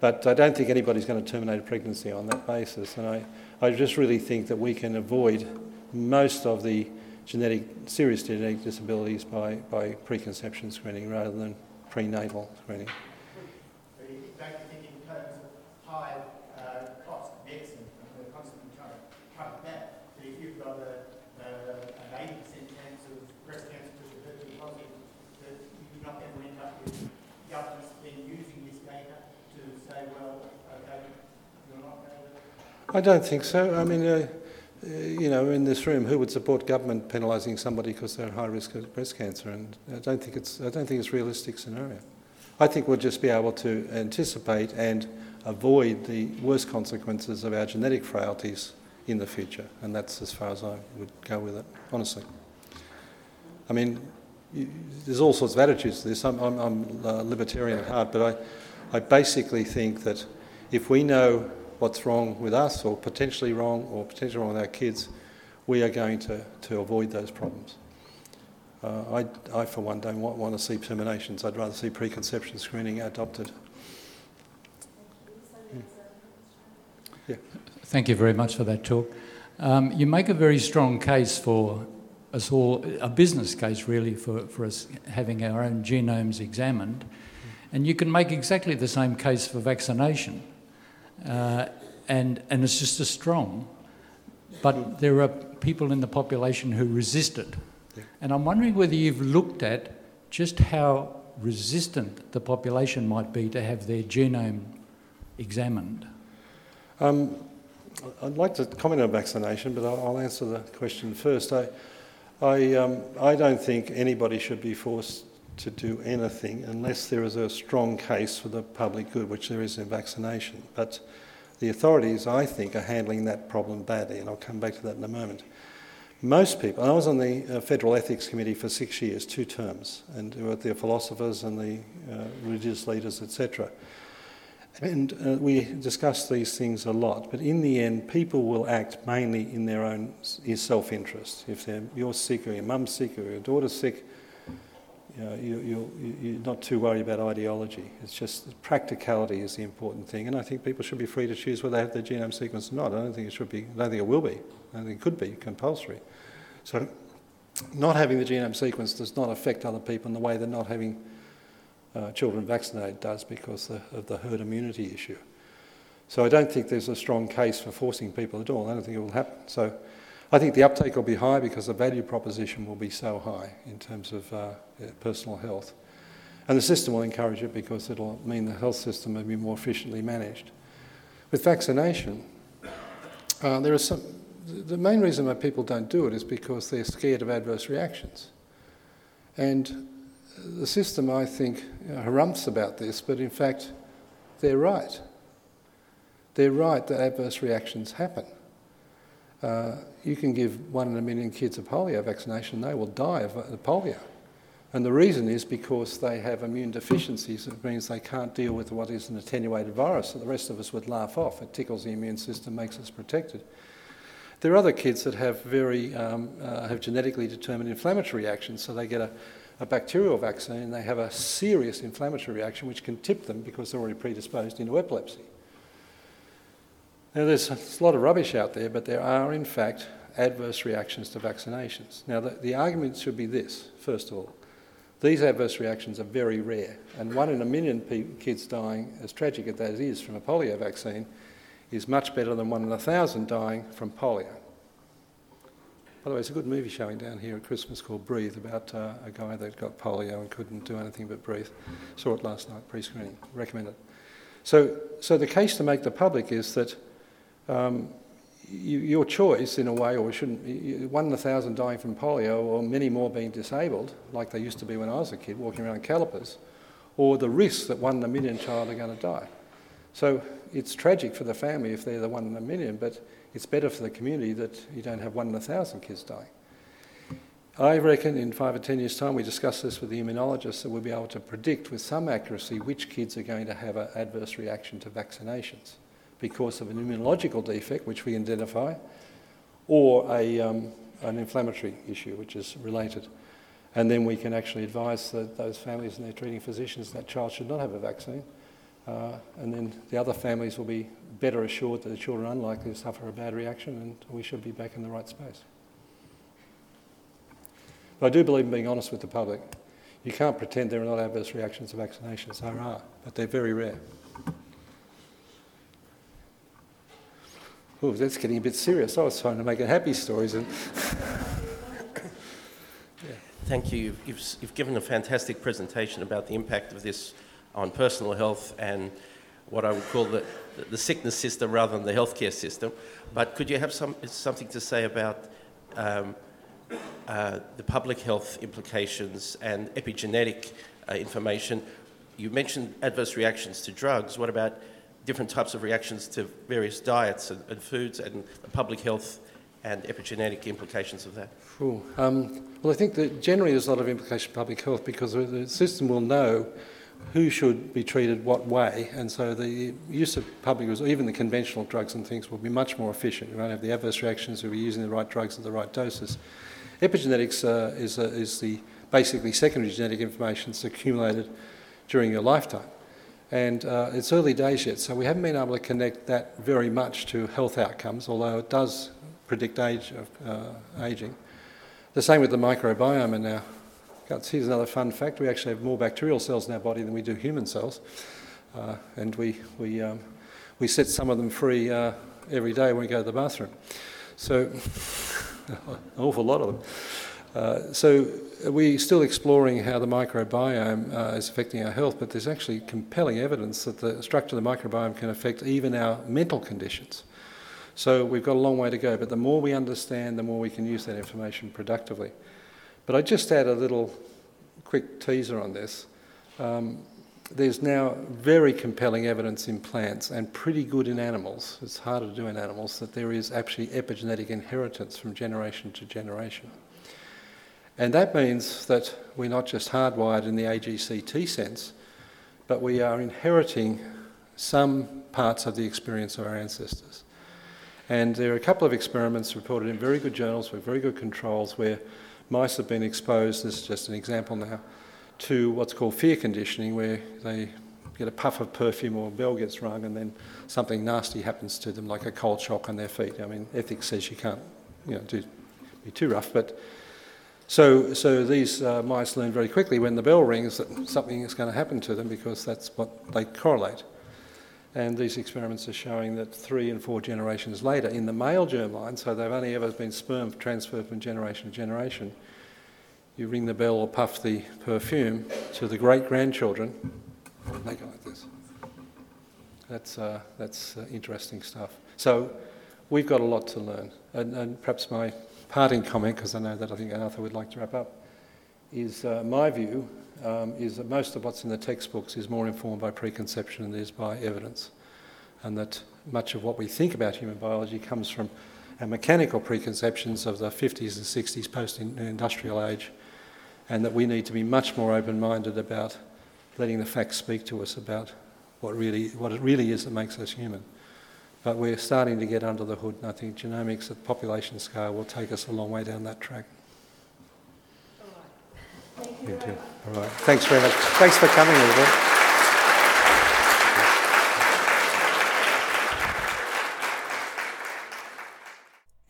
But I don't think anybody's going to terminate a pregnancy on that basis. And I just really think that we can avoid most of the serious genetic disabilities by preconception screening rather than prenatal screening. But in fact, you think in terms of high cost of medicine, and we're constantly trying to cut that, but if you've got an 80% chance of breast cancer to the HER2 positive, that you're not going to end up with governments then using this data to say, well, okay, you're not going to... I don't think so. I mean... you know, in this room, who would support government penalising somebody because they're at high risk of breast cancer? And I don't think it's a realistic scenario. I think we'll just be able to anticipate and avoid the worst consequences of our genetic frailties in the future, and that's as far as I would go with it, honestly. I mean, there's all sorts of attitudes to this. I'm a libertarian at heart, but I basically think that if we know what's wrong with us or potentially wrong with our kids, we are going to avoid those problems. I for one, don't want to see terminations. I'd rather see preconception screening adopted. Yeah. Thank you very much for that talk. You make a very strong case for us all, a business case really, for us having our own genomes examined. And you can make exactly the same case for vaccination. And it's just as strong, but there are people in the population who resist it. Yeah. And I'm wondering whether you've looked at just how resistant the population might be to have their genome examined. I'd like to comment on vaccination, but I'll answer the question first. I don't think anybody should be forced to do anything unless there is a strong case for the public good, which there is in vaccination. But the authorities, I think, are handling that problem badly, and I'll come back to that in a moment. Most people, and I was on the Federal Ethics Committee for 6 years, 2 terms, and with the philosophers and the religious leaders, etc. And we discussed these things a lot, but in the end, people will act mainly in their own self-interest. If you're sick or your mum's sick or your daughter's sick, you're not too worried about ideology. It's just practicality is the important thing, and I think people should be free to choose whether they have their genome sequenced or not. I don't think it should be. I don't think it will be. I don't think it could be compulsory. So, not having the genome sequenced does not affect other people in the way that not having children vaccinated does, because of the herd immunity issue. So, I don't think there's a strong case for forcing people at all. I don't think it will happen. So, I think the uptake will be high because the value proposition will be so high in terms of personal health. And the system will encourage it because it'll mean the health system will be more efficiently managed. With vaccination, the main reason why people don't do it is because they're scared of adverse reactions. And the system, I think, harumphs about this, but in fact, they're right. They're right that adverse reactions happen. You can give 1 in a million kids a polio vaccination, they will die of polio. And the reason is because they have immune deficiencies. It means they can't deal with what is an attenuated virus that the rest of us would laugh off. It tickles the immune system, makes us protected. There are other kids that have have genetically determined inflammatory reactions, so they get a bacterial vaccine and they have a serious inflammatory reaction which can tip them, because they're already predisposed, into epilepsy. Now, there's a lot of rubbish out there, but there are, in fact, adverse reactions to vaccinations. Now, the argument should be this, first of all. These adverse reactions are very rare, and 1 in a million kids dying, as tragic as that is, from a polio vaccine, is much better than 1 in 1,000 dying from polio. By the way, there's a good movie showing down here at Christmas called Breathe, about a guy that got polio and couldn't do anything but breathe. Saw it last night, pre-screening. Recommend it. So the case to make the public is that your choice, in a way, or shouldn't, 1 in 1,000 dying from polio, or many more being disabled, like they used to be when I was a kid, walking around calipers, or the risk that 1 in a million child are going to die. So it's tragic for the family if they're the 1 in a million, but it's better for the community that you don't have 1 in 1,000 kids dying. I reckon in 5 or 10 years' time, we discuss this with the immunologists, that we'll be able to predict with some accuracy which kids are going to have an adverse reaction to vaccinations, because of an immunological defect, which we identify, or an inflammatory issue, which is related. And then we can actually advise those families and their treating physicians that child should not have a vaccine, and then the other families will be better assured that the children are unlikely to suffer a bad reaction, and we should be back in the right space. But I do believe in being honest with the public. You can't pretend there are not adverse reactions to vaccinations. There are, but they're very rare. Oh, that's getting a bit serious. I was trying to make it happy stories. And yeah. Thank you. You've given a fantastic presentation about the impact of this on personal health and what I would call the sickness system rather than the healthcare system. But could you have something to say about the public health implications and epigenetic information? You mentioned adverse reactions to drugs. What about different types of reactions to various diets and foods and the public health and epigenetic implications of that? Cool. Well, I think that generally there's a lot of implication for public health because the system will know who should be treated what way, and so the use of public, even the conventional drugs and things, will be much more efficient. You won't have the adverse reactions, you'll be using the right drugs at the right doses. Epigenetics is the basically secondary genetic information that's accumulated during your lifetime. And it's early days yet, so we haven't been able to connect that very much to health outcomes, although it does predict ageing. The same with the microbiome in our guts. Here's another fun fact. We actually have more bacterial cells in our body than we do human cells. And we set some of them free every day when we go to the bathroom. So an awful lot of them. So we're still exploring how the microbiome is affecting our health, but there's actually compelling evidence that the structure of the microbiome can affect even our mental conditions. So we've got a long way to go, but the more we understand, the more we can use that information productively. But I just add a little quick teaser on this. There's now very compelling evidence in plants and pretty good in animals, it's harder to do in animals, that there is actually epigenetic inheritance from generation to generation. And that means that we're not just hardwired in the AGCT sense, but we are inheriting some parts of the experience of our ancestors. And there are a couple of experiments reported in very good journals with very good controls where mice have been exposed, this is just an example now, to what's called fear conditioning, where they get a puff of perfume or a bell gets rung and then something nasty happens to them, like a cold shock on their feet. I mean, ethics says you can't, be too rough, but So these mice learn very quickly when the bell rings that something is going to happen to them because that's what they correlate. And these experiments are showing that 3 and 4 generations later, in the male germline, so they've only ever been sperm transferred from generation to generation, you ring the bell or puff the perfume to the great-grandchildren, they go like this. That's interesting stuff. So we've got a lot to learn, and perhaps my parting comment, because I know that I think Arthur would like to wrap up, is my view is that most of what's in the textbooks is more informed by preconception than it is by evidence, and that much of what we think about human biology comes from our mechanical preconceptions of the 50s and 60s post-industrial age, and that we need to be much more open-minded about letting the facts speak to us about what it really is that makes us human. But we're starting to get under the hood, and I think genomics at population scale will take us a long way down that track. All right. Thank you. All right. Thanks very much. Thanks for coming, everybody.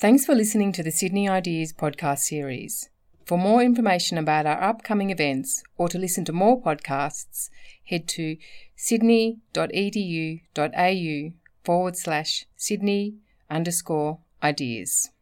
Thanks for listening to the Sydney Ideas podcast series. For more information about our upcoming events or to listen to more podcasts, head to sydney.edu.au/Sydney_ideas.